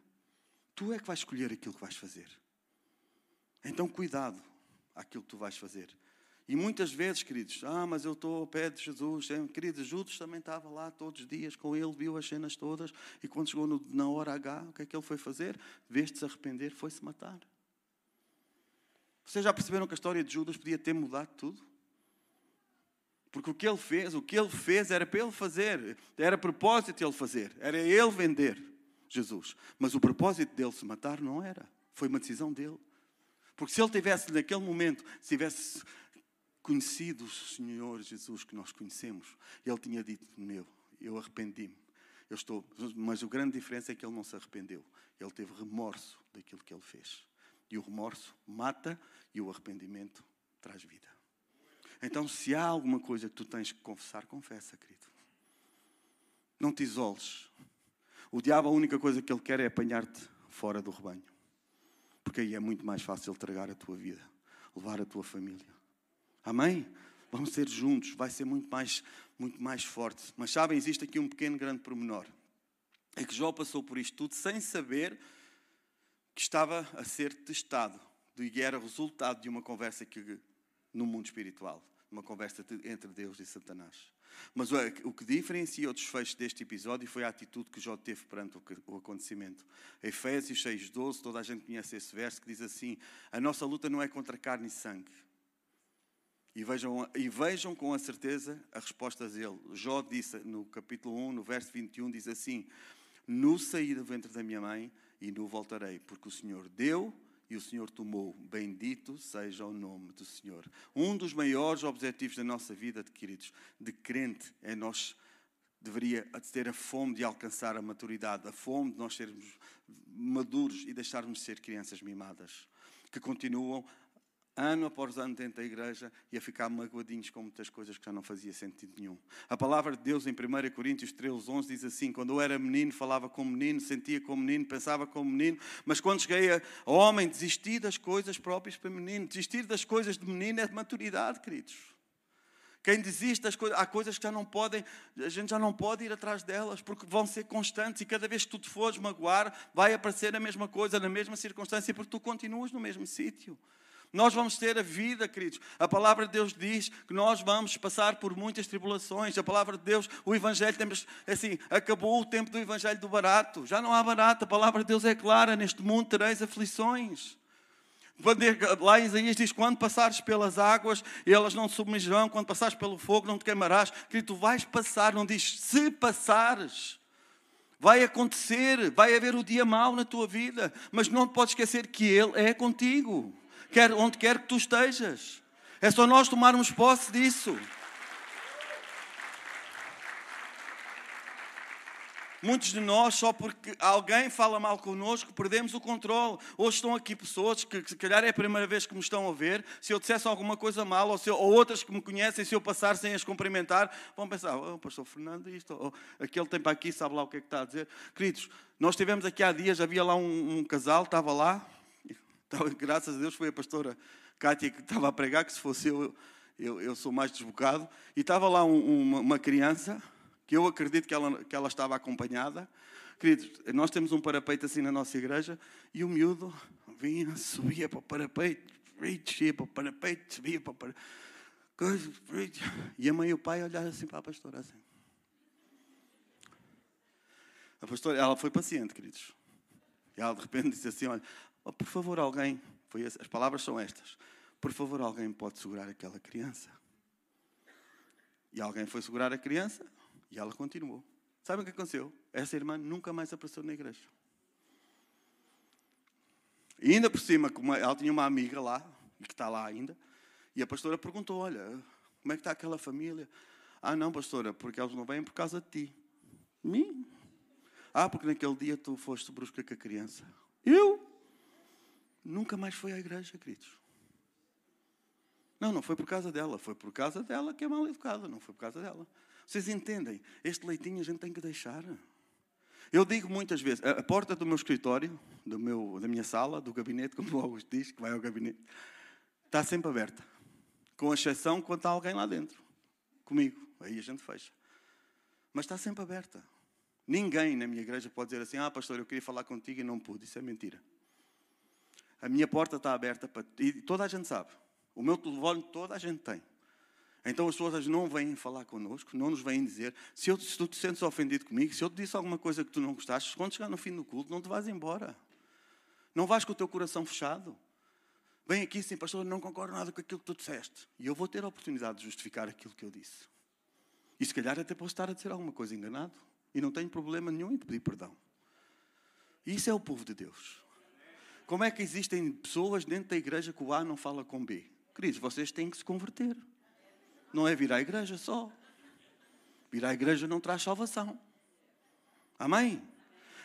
Tu é que vais escolher aquilo que vais fazer. Então, cuidado àquilo que tu vais fazer. E muitas vezes, queridos, ah, mas eu estou ao pé de Jesus. Queridos, Judas também estava lá todos os dias com ele, viu as cenas todas. E quando chegou no, na hora H, o que é que ele foi fazer? Veste se arrepender, foi-se matar. Vocês já perceberam que a história de Judas podia ter mudado tudo? Porque o que ele fez, o que ele fez era para ele fazer. Era propósito ele fazer. Era ele vender Jesus. Mas o propósito dele se matar não era. Foi uma decisão dele. Porque se ele tivesse, naquele momento, se tivesse... conhecido o Senhor Jesus que nós conhecemos, ele tinha dito, meu, eu arrependi-me, eu estou... mas a grande diferença é que ele não se arrependeu, ele teve remorso daquilo que ele fez. E o remorso mata e o arrependimento traz vida. Então, se há alguma coisa que tu tens que confessar, confessa, querido. Não te isoles. O diabo, a única coisa que ele quer é apanhar-te fora do rebanho, porque aí é muito mais fácil ele tragar a tua vida, levar a tua família. Amém? Vamos ser juntos. Vai ser muito mais, muito mais forte. Mas sabem, existe aqui um pequeno grande pormenor. É que Jó passou por isto tudo sem saber que estava a ser testado. E era resultado de uma conversa que, no mundo espiritual. Uma conversa entre Deus e Satanás. Mas o que diferencia o desfecho deste episódio foi a atitude que Jó teve perante o acontecimento. Efésios seis, doze, toda a gente conhece esse verso que diz assim: a nossa luta não é contra carne e sangue. E vejam, e vejam com a certeza a resposta dele. Jó disse no capítulo um, no verso vinte e um, diz assim: no saí do ventre da minha mãe e no voltarei, porque o Senhor deu e o Senhor tomou. Bendito seja o nome do Senhor. Um dos maiores objetivos da nossa vida, queridos, de crente, é nós deveria ter a fome de alcançar a maturidade, a fome de nós sermos maduros e deixarmos de ser crianças mimadas, que continuam ano após ano dentro da igreja e a ficar magoadinhos com muitas coisas que já não fazia sentido nenhum. A palavra de Deus em primeira Coríntios treze, onze diz assim: quando eu era menino, falava como menino, sentia como menino, pensava como menino, mas quando cheguei a homem, desisti das coisas próprias para menino. Desistir das coisas de menino é de maturidade, queridos. Quem desiste das coisas, há coisas que já não podem, a gente já não pode ir atrás delas, porque vão ser constantes e cada vez que tu te fores magoar, vai aparecer a mesma coisa, na mesma circunstância, porque tu continuas no mesmo sítio. Nós vamos ter a vida, queridos. A palavra de Deus diz que nós vamos passar por muitas tribulações. A palavra de Deus, o Evangelho, temos assim, acabou o tempo do Evangelho do barato. Já não há barato. A palavra de Deus é clara. Neste mundo tereis aflições. Lá em Isaías diz, quando passares pelas águas, elas não te submergirão. Quando passares pelo fogo, não te queimarás. Querido, tu vais passar. Não diz, se passares. Vai acontecer. Vai haver o dia mau na tua vida. Mas não podes esquecer que Ele é contigo. Quer, onde quer que tu estejas. É só nós tomarmos posse disso. Muitos de nós, só porque alguém fala mal connosco, perdemos o controle. Hoje estão aqui pessoas que, se calhar, é a primeira vez que me estão a ver. Se eu dissesse alguma coisa mal, ou, se eu, ou outras que me conhecem, se eu passar sem as cumprimentar, vão pensar, oh, pastor Fernando, isto, oh, aquele tem para aqui, sabe lá o que é que está a dizer. Queridos, nós estivemos aqui há dias, havia lá um, um casal, estava lá, graças a Deus foi a pastora Cátia que estava a pregar, que se fosse eu, eu, eu sou mais desbocado. E estava lá um, uma, uma criança, que eu acredito que ela, que ela estava acompanhada. Queridos, nós temos um parapeito assim na nossa igreja, e o miúdo vinha, subia para o parapeito, descia para o parapeito, subia para o parapeito. E a mãe e o pai olharam assim para a pastora. Assim. A pastora, ela foi paciente, queridos. E ela de repente disse assim, olha... Oh, por favor, alguém, foi as, as palavras são estas, por favor, alguém pode segurar aquela criança. E alguém foi segurar a criança e ela continuou. Sabem o que aconteceu? Essa irmã nunca mais apareceu na igreja. E ainda por cima, como ela tinha uma amiga lá, que está lá ainda, e a pastora perguntou, olha, como é que está aquela família? Ah, não, pastora, porque eles não vêm por causa de ti. Mim? Ah, porque naquele dia tu foste brusca com a criança. Eu? Nunca mais fui à igreja, queridos. Não, não foi por causa dela. Foi por causa dela que é mal educada. Não foi por causa dela. Vocês entendem? Este leitinho a gente tem que deixar. Eu digo muitas vezes, a porta do meu escritório, do meu, da minha sala, do gabinete, como o Augusto diz, que vai ao gabinete, está sempre aberta. Com exceção quando está alguém lá dentro. Comigo. Aí a gente fecha. Mas está sempre aberta. Ninguém na minha igreja pode dizer assim, ah, pastor, eu queria falar contigo e não pude. Isso é mentira. A minha porta está aberta para... E toda a gente sabe. O meu telefone toda a gente tem. Então as pessoas não vêm falar connosco, não nos vêm dizer. Se, eu, se tu te sentes ofendido comigo, se eu te disse alguma coisa que tu não gostaste, quando chegar no fim do culto, não te vais embora. Não vais com o teu coração fechado. Vem aqui sim, pastor, não concordo nada com aquilo que tu disseste. E eu vou ter a oportunidade de justificar aquilo que eu disse. E se calhar até posso estar a dizer alguma coisa enganado. E não tenho problema nenhum em te pedir perdão. E isso é o povo de Deus. Como é que existem pessoas dentro da igreja que o A não fala com B? Queridos, vocês têm que se converter. Não é vir à igreja só. Vir à igreja não traz salvação. Amém?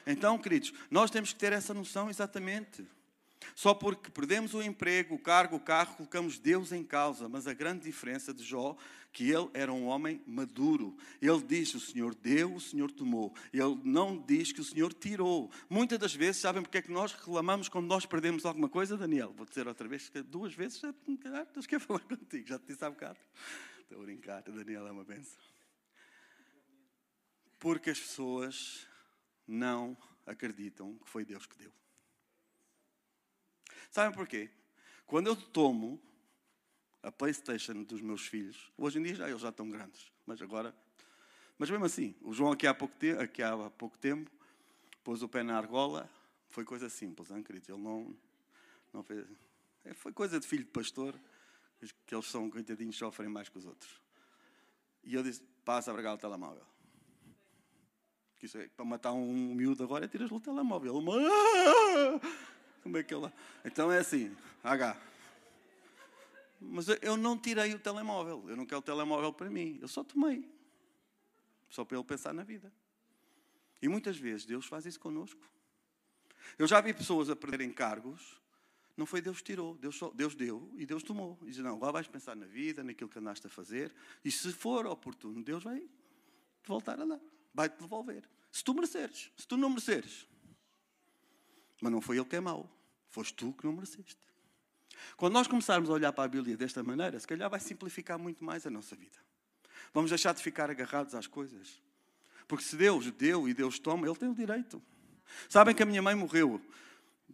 Então, queridos, nós temos que ter essa noção exatamente. Só porque perdemos o emprego, o cargo, o carro, colocamos Deus em causa. Mas a grande diferença de Jó, que ele era um homem maduro. Ele diz, o Senhor deu, o Senhor tomou. Ele não diz que o Senhor tirou. Muitas das vezes, sabem porque é que nós reclamamos quando nós perdemos alguma coisa, Daniel? Vou dizer outra vez, duas vezes, já te calhar, quero falar contigo, já te disse há bocado. Estou a brincar, Daniel é uma benção. Porque as pessoas não acreditam que foi Deus que deu. Sabem porquê? Quando eu tomo a PlayStation dos meus filhos, hoje em dia já, eles já estão grandes, mas agora... Mas mesmo assim, o João aqui há pouco, te... aqui há pouco tempo pôs o pé na argola, foi coisa simples, hein, querido? Ele não, não fez... Foi coisa de filho de pastor, que eles são coitadinhos, sofrem mais que os outros. E eu disse, passa a pregar o telemóvel. Que isso é, para matar um miúdo agora é tiras-lhe o telemóvel. Ele... Como é que ela... Então é assim, H. Mas eu não tirei o telemóvel. Eu não quero o telemóvel para mim. Eu só tomei. Só para ele pensar na vida. E muitas vezes Deus faz isso connosco. Eu já vi pessoas a perderem cargos. Não foi Deus que tirou. Deus, só, Deus deu e Deus tomou. E diz, não, agora vais pensar na vida, naquilo que andaste a fazer. E se for oportuno, Deus vai te voltar a dar. Vai-te devolver. Se tu mereceres. Se tu não mereceres. Mas não foi ele que é mau. Foste tu que não mereceste. Quando nós começarmos a olhar para a Bíblia desta maneira, se calhar vai simplificar muito mais a nossa vida. Vamos deixar de ficar agarrados às coisas. Porque se Deus deu e Deus toma, Ele tem o direito. Sabem que a minha mãe morreu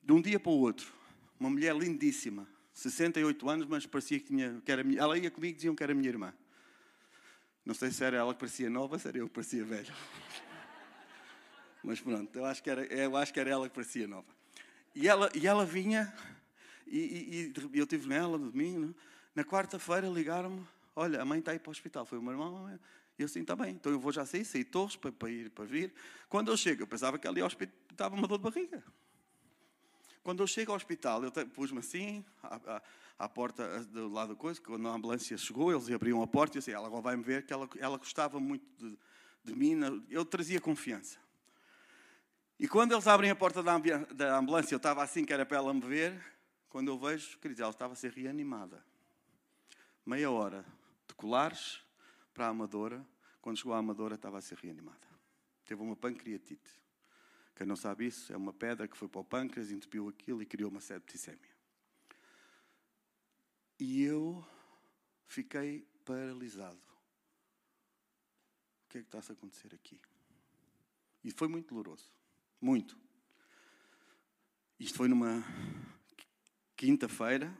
de um dia para o outro. Uma mulher lindíssima. sessenta e oito anos, mas parecia que tinha... Que era, ela ia comigo e diziam que era minha irmã. Não sei se era ela que parecia nova, se era eu que parecia velho. Mas pronto, eu acho que era, eu acho que era ela que parecia nova. E ela, e ela vinha, e, e, e eu estive nela no domingo. Na quarta-feira ligaram-me, olha, a mãe está aí para o hospital. Foi o meu irmão, e eu assim, está bem, então eu vou já sair, saí de Torres para, para ir, para vir. Quando eu chego, eu pensava que ali ao hospital estava uma dor de barriga. Quando eu chego ao hospital, eu pus-me assim, à, à, à porta do lado da coisa, quando a ambulância chegou, eles abriam a porta e eu disse, ela agora vai-me ver, que ela, ela gostava muito de, de mim, eu trazia confiança. E quando eles abrem a porta da ambulância, eu estava assim, que era para ela me ver, quando eu vejo, querido, ela estava a ser reanimada. Meia hora de colares para a Amadora, quando chegou à Amadora estava a ser reanimada. Teve uma pancreatite. Quem não sabe isso, é uma pedra que foi para o pâncreas, entupiu aquilo e criou uma septicemia. E eu fiquei paralisado. O que é que está-se a acontecer aqui? E foi muito doloroso. Muito. Isto foi numa quinta-feira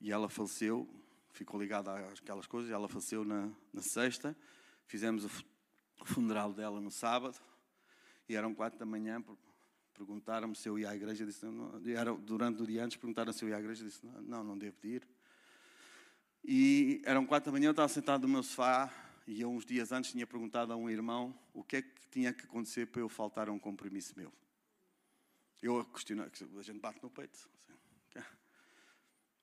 e ela faleceu, ficou ligada àquelas coisas, ela faleceu na, na sexta, fizemos o funeral dela no sábado e eram quatro da manhã, perguntaram-me se eu ia à igreja, disse, não, era, durante o dia antes perguntaram se eu ia à igreja, disse, não, não devo de ir. E eram quatro da manhã, eu estava sentado no meu sofá, e eu, uns dias antes, tinha perguntado a um irmão o que é que tinha que acontecer para eu faltar a um compromisso meu. Eu a questionei, a gente bate no peito. Assim,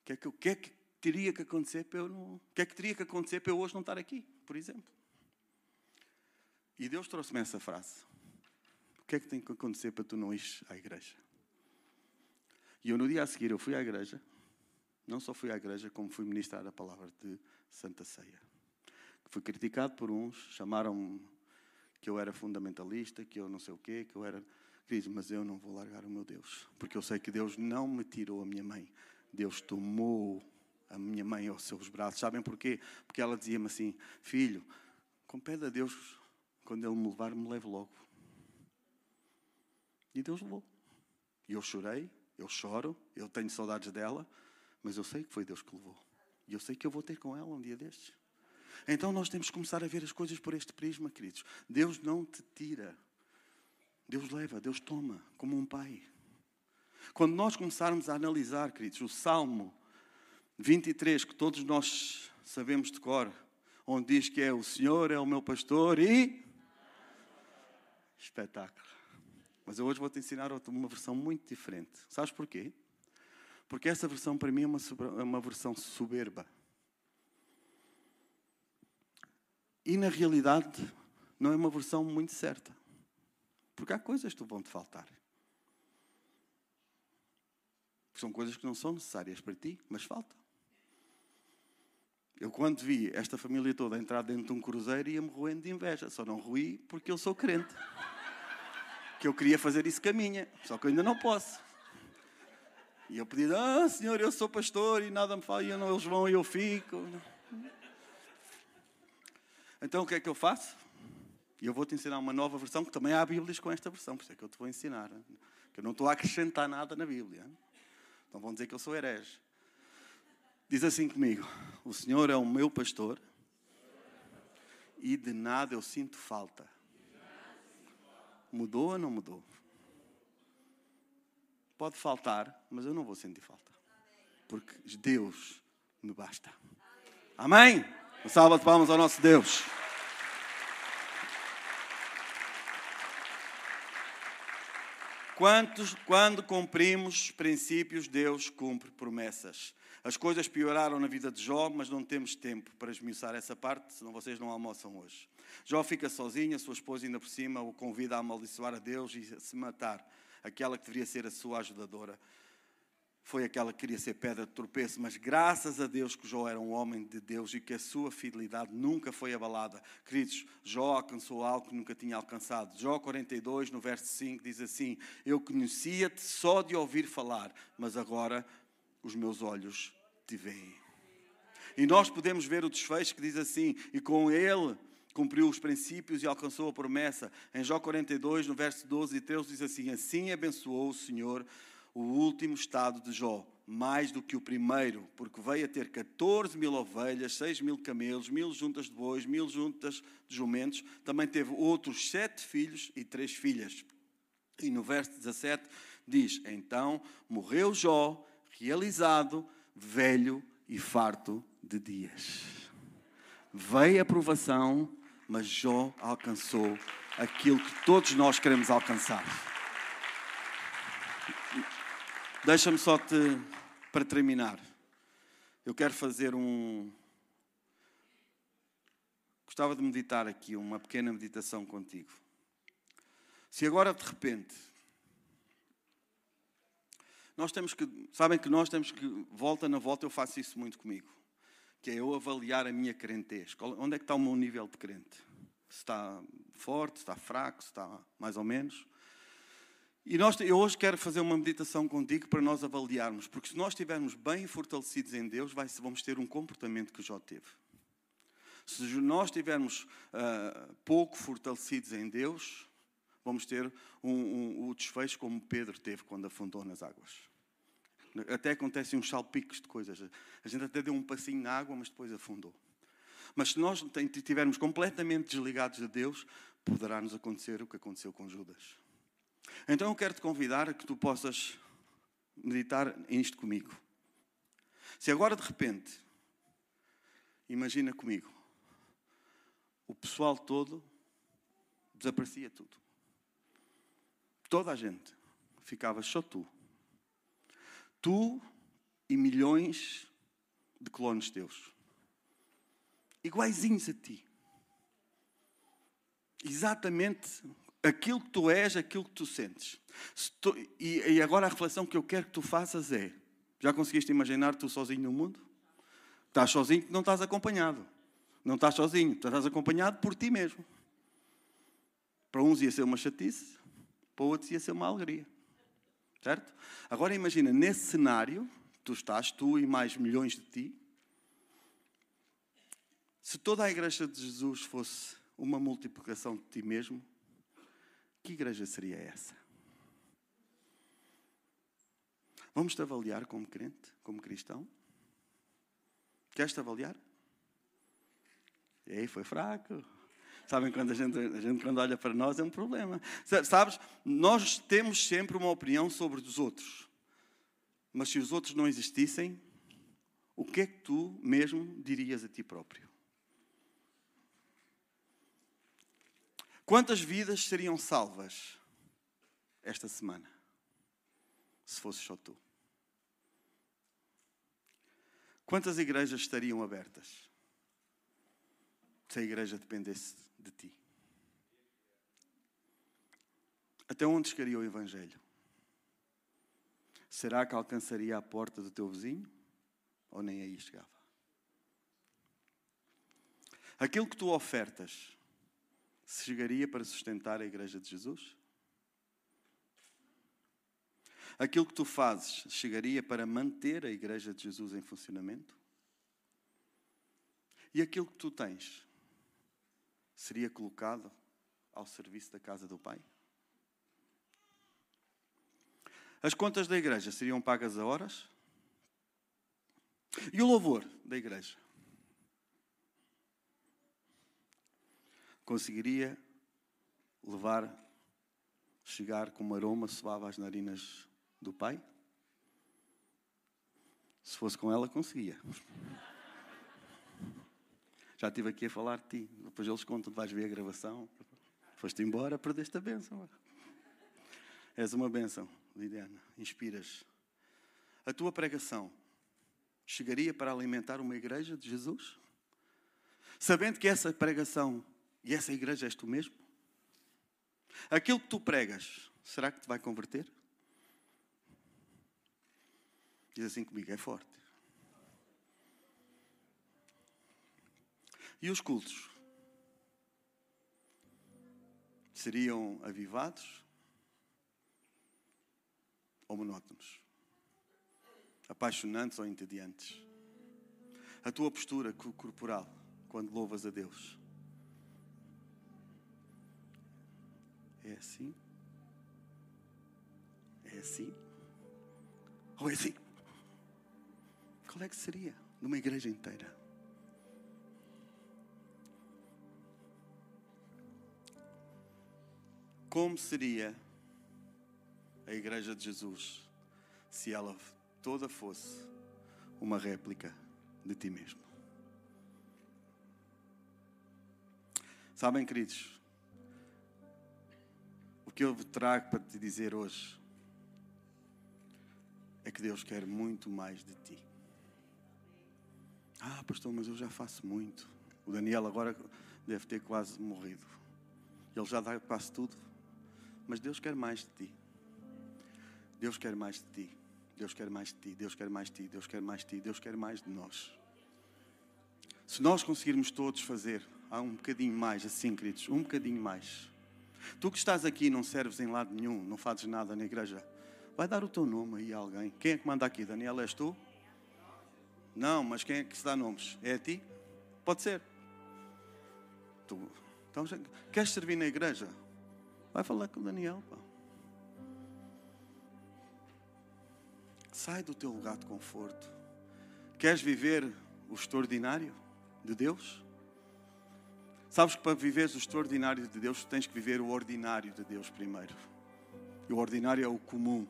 o que é que, que, é que teria que acontecer para eu não... O que é que teria que acontecer para eu hoje não estar aqui, por exemplo? E Deus trouxe-me essa frase. O que é que tem que acontecer para tu não ires à igreja? E eu, no dia a seguir, eu fui à igreja. Não só fui à igreja, como fui ministrar a palavra de Santa Ceia. Fui criticado por uns, chamaram-me que eu era fundamentalista, que eu não sei o quê, que eu era... Querido, mas eu não vou largar o meu Deus, porque eu sei que Deus não me tirou a minha mãe. Deus tomou a minha mãe aos seus braços. Sabem porquê? Porque ela dizia-me assim: filho, compede a Deus, quando Ele me levar, me leve logo. E Deus levou. E eu chorei, eu choro, eu tenho saudades dela, mas eu sei que foi Deus que levou. E eu sei que eu vou ter com ela um dia destes. Então nós temos que começar a ver as coisas por este prisma, queridos. Deus não te tira. Deus leva, Deus toma, como um pai. Quando nós começarmos a analisar, queridos, o Salmo vinte e três, que todos nós sabemos de cor, onde diz que é o Senhor, é o meu pastor e... Espetáculo. Mas eu hoje vou-te ensinar uma versão muito diferente. Sabes porquê? Porque essa versão para mim é uma, é uma versão soberba. E na realidade não é uma versão muito certa. Porque há coisas que vão-te faltar. São coisas que não são necessárias para ti, mas faltam. Eu, quando vi esta família toda entrar dentro de um cruzeiro, ia-me roendo de inveja. Só não roí porque eu sou crente. Que eu queria fazer isso com a minha, só que eu ainda não posso. E eu pedi: ah, Senhor, eu sou pastor e nada me fala, e eu não, eles vão e eu fico. Então, o que é que eu faço? E eu vou-te ensinar uma nova versão, que também há Bíblias com esta versão, por isso é que eu te vou ensinar. Que eu não estou a acrescentar nada na Bíblia. Então vão dizer que eu sou herege. Diz assim comigo: o Senhor é o meu pastor e de nada eu sinto falta. Mudou ou não mudou? Pode faltar, mas eu não vou sentir falta. Porque Deus me basta. Amém? Um salve de palmas ao nosso Deus. Quantos, quando cumprimos princípios, Deus cumpre promessas. As coisas pioraram na vida de Jó, mas não temos tempo para esmiuçar essa parte, senão vocês não almoçam hoje. Jó fica sozinho, a sua esposa ainda por cima o convida a amaldiçoar a Deus e a se matar. Aquela que deveria ser a sua ajudadora foi aquela que queria ser pedra de tropeço, mas graças a Deus que Jó era um homem de Deus e que a sua fidelidade nunca foi abalada. Queridos, Jó alcançou algo que nunca tinha alcançado. Jó quarenta e dois, no verso cinco, diz assim: eu conhecia-te só de ouvir falar, mas agora os meus olhos te veem. E nós podemos ver o desfecho que diz assim: e com ele cumpriu os princípios e alcançou a promessa. Em Jó quarenta e dois, no verso doze e treze, diz assim: assim abençoou o Senhor o último estado de Jó, mais do que o primeiro, porque veio a ter catorze mil ovelhas, seis mil camelos, mil juntas de bois, mil juntas de jumentos. Também teve outros sete filhos e três filhas. E no verso dezassete diz: então morreu Jó, realizado, velho e farto de dias. Veio a provação, mas Jó alcançou aquilo que todos nós queremos alcançar. Deixa-me só te, para terminar, eu quero fazer um... Gostava de meditar aqui, uma pequena meditação contigo. Se agora, de repente, nós temos que... Sabem que nós temos que, volta na volta, eu faço isso muito comigo, que é eu avaliar a minha crentez. Onde é que está o meu nível de crente? Se está forte, se está fraco, se está mais ou menos... E nós, eu hoje quero fazer uma meditação contigo para nós avaliarmos, porque se nós estivermos bem fortalecidos em Deus, vai, vamos ter um comportamento que Jó teve. Se nós estivermos uh, pouco fortalecidos em Deus, vamos ter um, um, um desfecho como Pedro teve quando afundou nas águas. Até acontecem uns salpicos de coisas. A gente até deu um passinho na água, mas depois afundou. Mas se nós estivermos completamente desligados de Deus, poderá-nos acontecer o que aconteceu com Judas. Então eu quero te convidar a que tu possas meditar nisto comigo. Se agora de repente, imagina comigo, o pessoal todo desaparecia tudo. Toda a gente. Ficava só tu. Tu e milhões de clones teus. Iguaizinhos a ti. Exatamente aquilo que tu és, aquilo que tu sentes. Se tu, e, e agora a reflexão que eu quero que tu faças é, já conseguiste imaginar tu sozinho no mundo? Estás sozinho que não estás acompanhado. Não estás sozinho, estás acompanhado por ti mesmo. Para uns ia ser uma chatice, para outros ia ser uma alegria. Certo? Agora imagina, nesse cenário, tu estás, tu e mais milhões de ti, se toda a igreja de Jesus fosse uma multiplicação de ti mesmo, que igreja seria essa? Vamos-te avaliar como crente, como cristão? Queres-te avaliar? E aí, foi fraco. Sabem, quando a gente, a gente quando olha para nós é um problema. Sabes, nós temos sempre uma opinião sobre os outros. Mas se os outros não existissem, o que é que tu mesmo dirias a ti próprio? Quantas vidas seriam salvas esta semana, se fosses só tu? Quantas igrejas estariam abertas se a igreja dependesse de ti? Até onde chegaria o Evangelho? Será que alcançaria a porta do teu vizinho? Ou nem aí chegava? Aquilo que tu ofertas, se chegaria para sustentar a igreja de Jesus? Aquilo que tu fazes, chegaria para manter a igreja de Jesus em funcionamento? E aquilo que tu tens, seria colocado ao serviço da casa do Pai? As contas da igreja seriam pagas a horas? E o louvor da igreja? Conseguiria levar, chegar com um aroma suave às narinas do Pai? Se fosse com ela, conseguia. Já estive aqui a falar de ti. Depois eles contam, vais ver a gravação. Foste embora, perdeste a bênção. És uma bênção, Lidiana. Inspiras. A tua pregação chegaria para alimentar uma igreja de Jesus? Sabendo que essa pregação e essa igreja és tu mesmo? Aquilo que tu pregas, será que te vai converter? Diz assim comigo, é forte. E os cultos? Seriam avivados? Ou monótonos? Apaixonantes ou entediantes? A tua postura corporal, quando louvas a Deus, é assim? É assim? Ou é assim? Qual é que seria? Numa igreja inteira. Como seria a igreja de Jesus se ela toda fosse uma réplica de ti mesmo? Sabem, queridos, o que eu trago para te dizer hoje é que Deus quer muito mais de ti. Ah, pastor, mas eu já faço muito. O Daniel agora deve ter quase morrido. Ele já dá quase tudo. Mas Deus quer mais de ti. Deus quer mais de ti. Deus quer mais de ti, Deus quer mais de ti, Deus quer mais de ti, Deus quer mais de nós. Se nós conseguirmos todos fazer, há um bocadinho mais, assim, queridos, um bocadinho mais. Tu que estás aqui e não serves em lado nenhum, não fazes nada na igreja, vai dar o teu nome aí a alguém. Quem é que manda aqui? Daniel, és tu? Não, mas quem é que se dá nomes? É a ti? Pode ser. Tu. Então, queres servir na igreja? Vai falar com o Daniel, pá. Sai do teu lugar de conforto. Queres viver o extraordinário de Deus? Sabes que para viveres o extraordinário de Deus, tens que viver o ordinário de Deus primeiro. E o ordinário é o comum.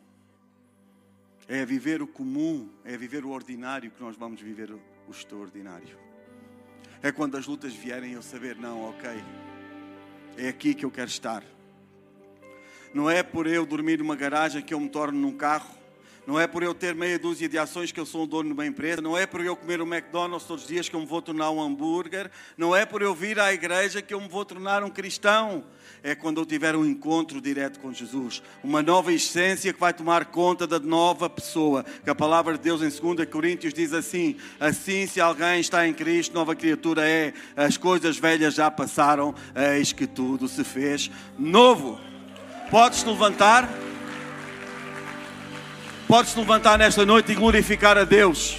É viver o comum, é viver o ordinário que nós vamos viver o extraordinário. É quando as lutas vierem eu saber, não, ok, é aqui que eu quero estar. Não é por eu dormir numa garagem que eu me torno num carro. Não é por eu ter meia dúzia de ações que eu sou o dono de uma empresa. Não é por eu comer um McDonald's todos os dias que eu me vou tornar um hambúrguer. Não é por eu vir à igreja que eu me vou tornar um cristão. É quando eu tiver um encontro direto com Jesus. Uma nova essência que vai tomar conta da nova pessoa. Que a palavra de Deus em dois Coríntios diz assim. Assim, se alguém está em Cristo, nova criatura é. As coisas velhas já passaram, eis que tudo se fez novo. Podes-te levantar? Podes-te levantar nesta noite e glorificar a Deus.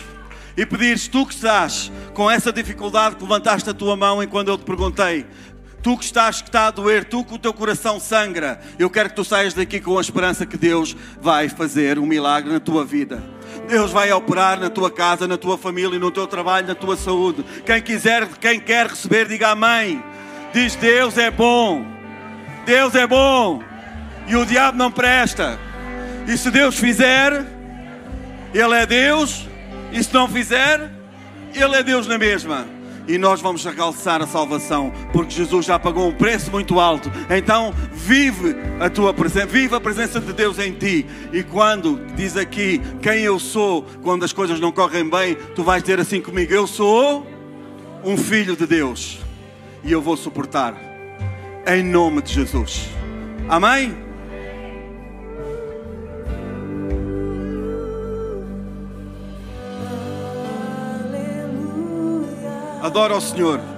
E pedir-se, tu que estás com essa dificuldade que levantaste a tua mão enquanto eu te perguntei. Tu que estás, que está a doer, tu que o teu coração sangra, eu quero que tu saias daqui com a esperança que Deus vai fazer um milagre na tua vida. Deus vai operar na tua casa, na tua família, no teu trabalho, na tua saúde. Quem quiser, quem quer receber, diga amém. Diz, Deus é bom. Deus é bom. E o diabo não presta. E se Deus fizer, Ele é Deus. E se não fizer, Ele é Deus na mesma. E nós vamos alcançar a salvação, porque Jesus já pagou um preço muito alto. Então vive a tua presença, vive a presença de Deus em ti. E quando diz aqui quem eu sou, quando as coisas não correm bem, tu vais dizer assim comigo: eu sou um filho de Deus e eu vou suportar, em nome de Jesus. Amém? Adoro ao Senhor.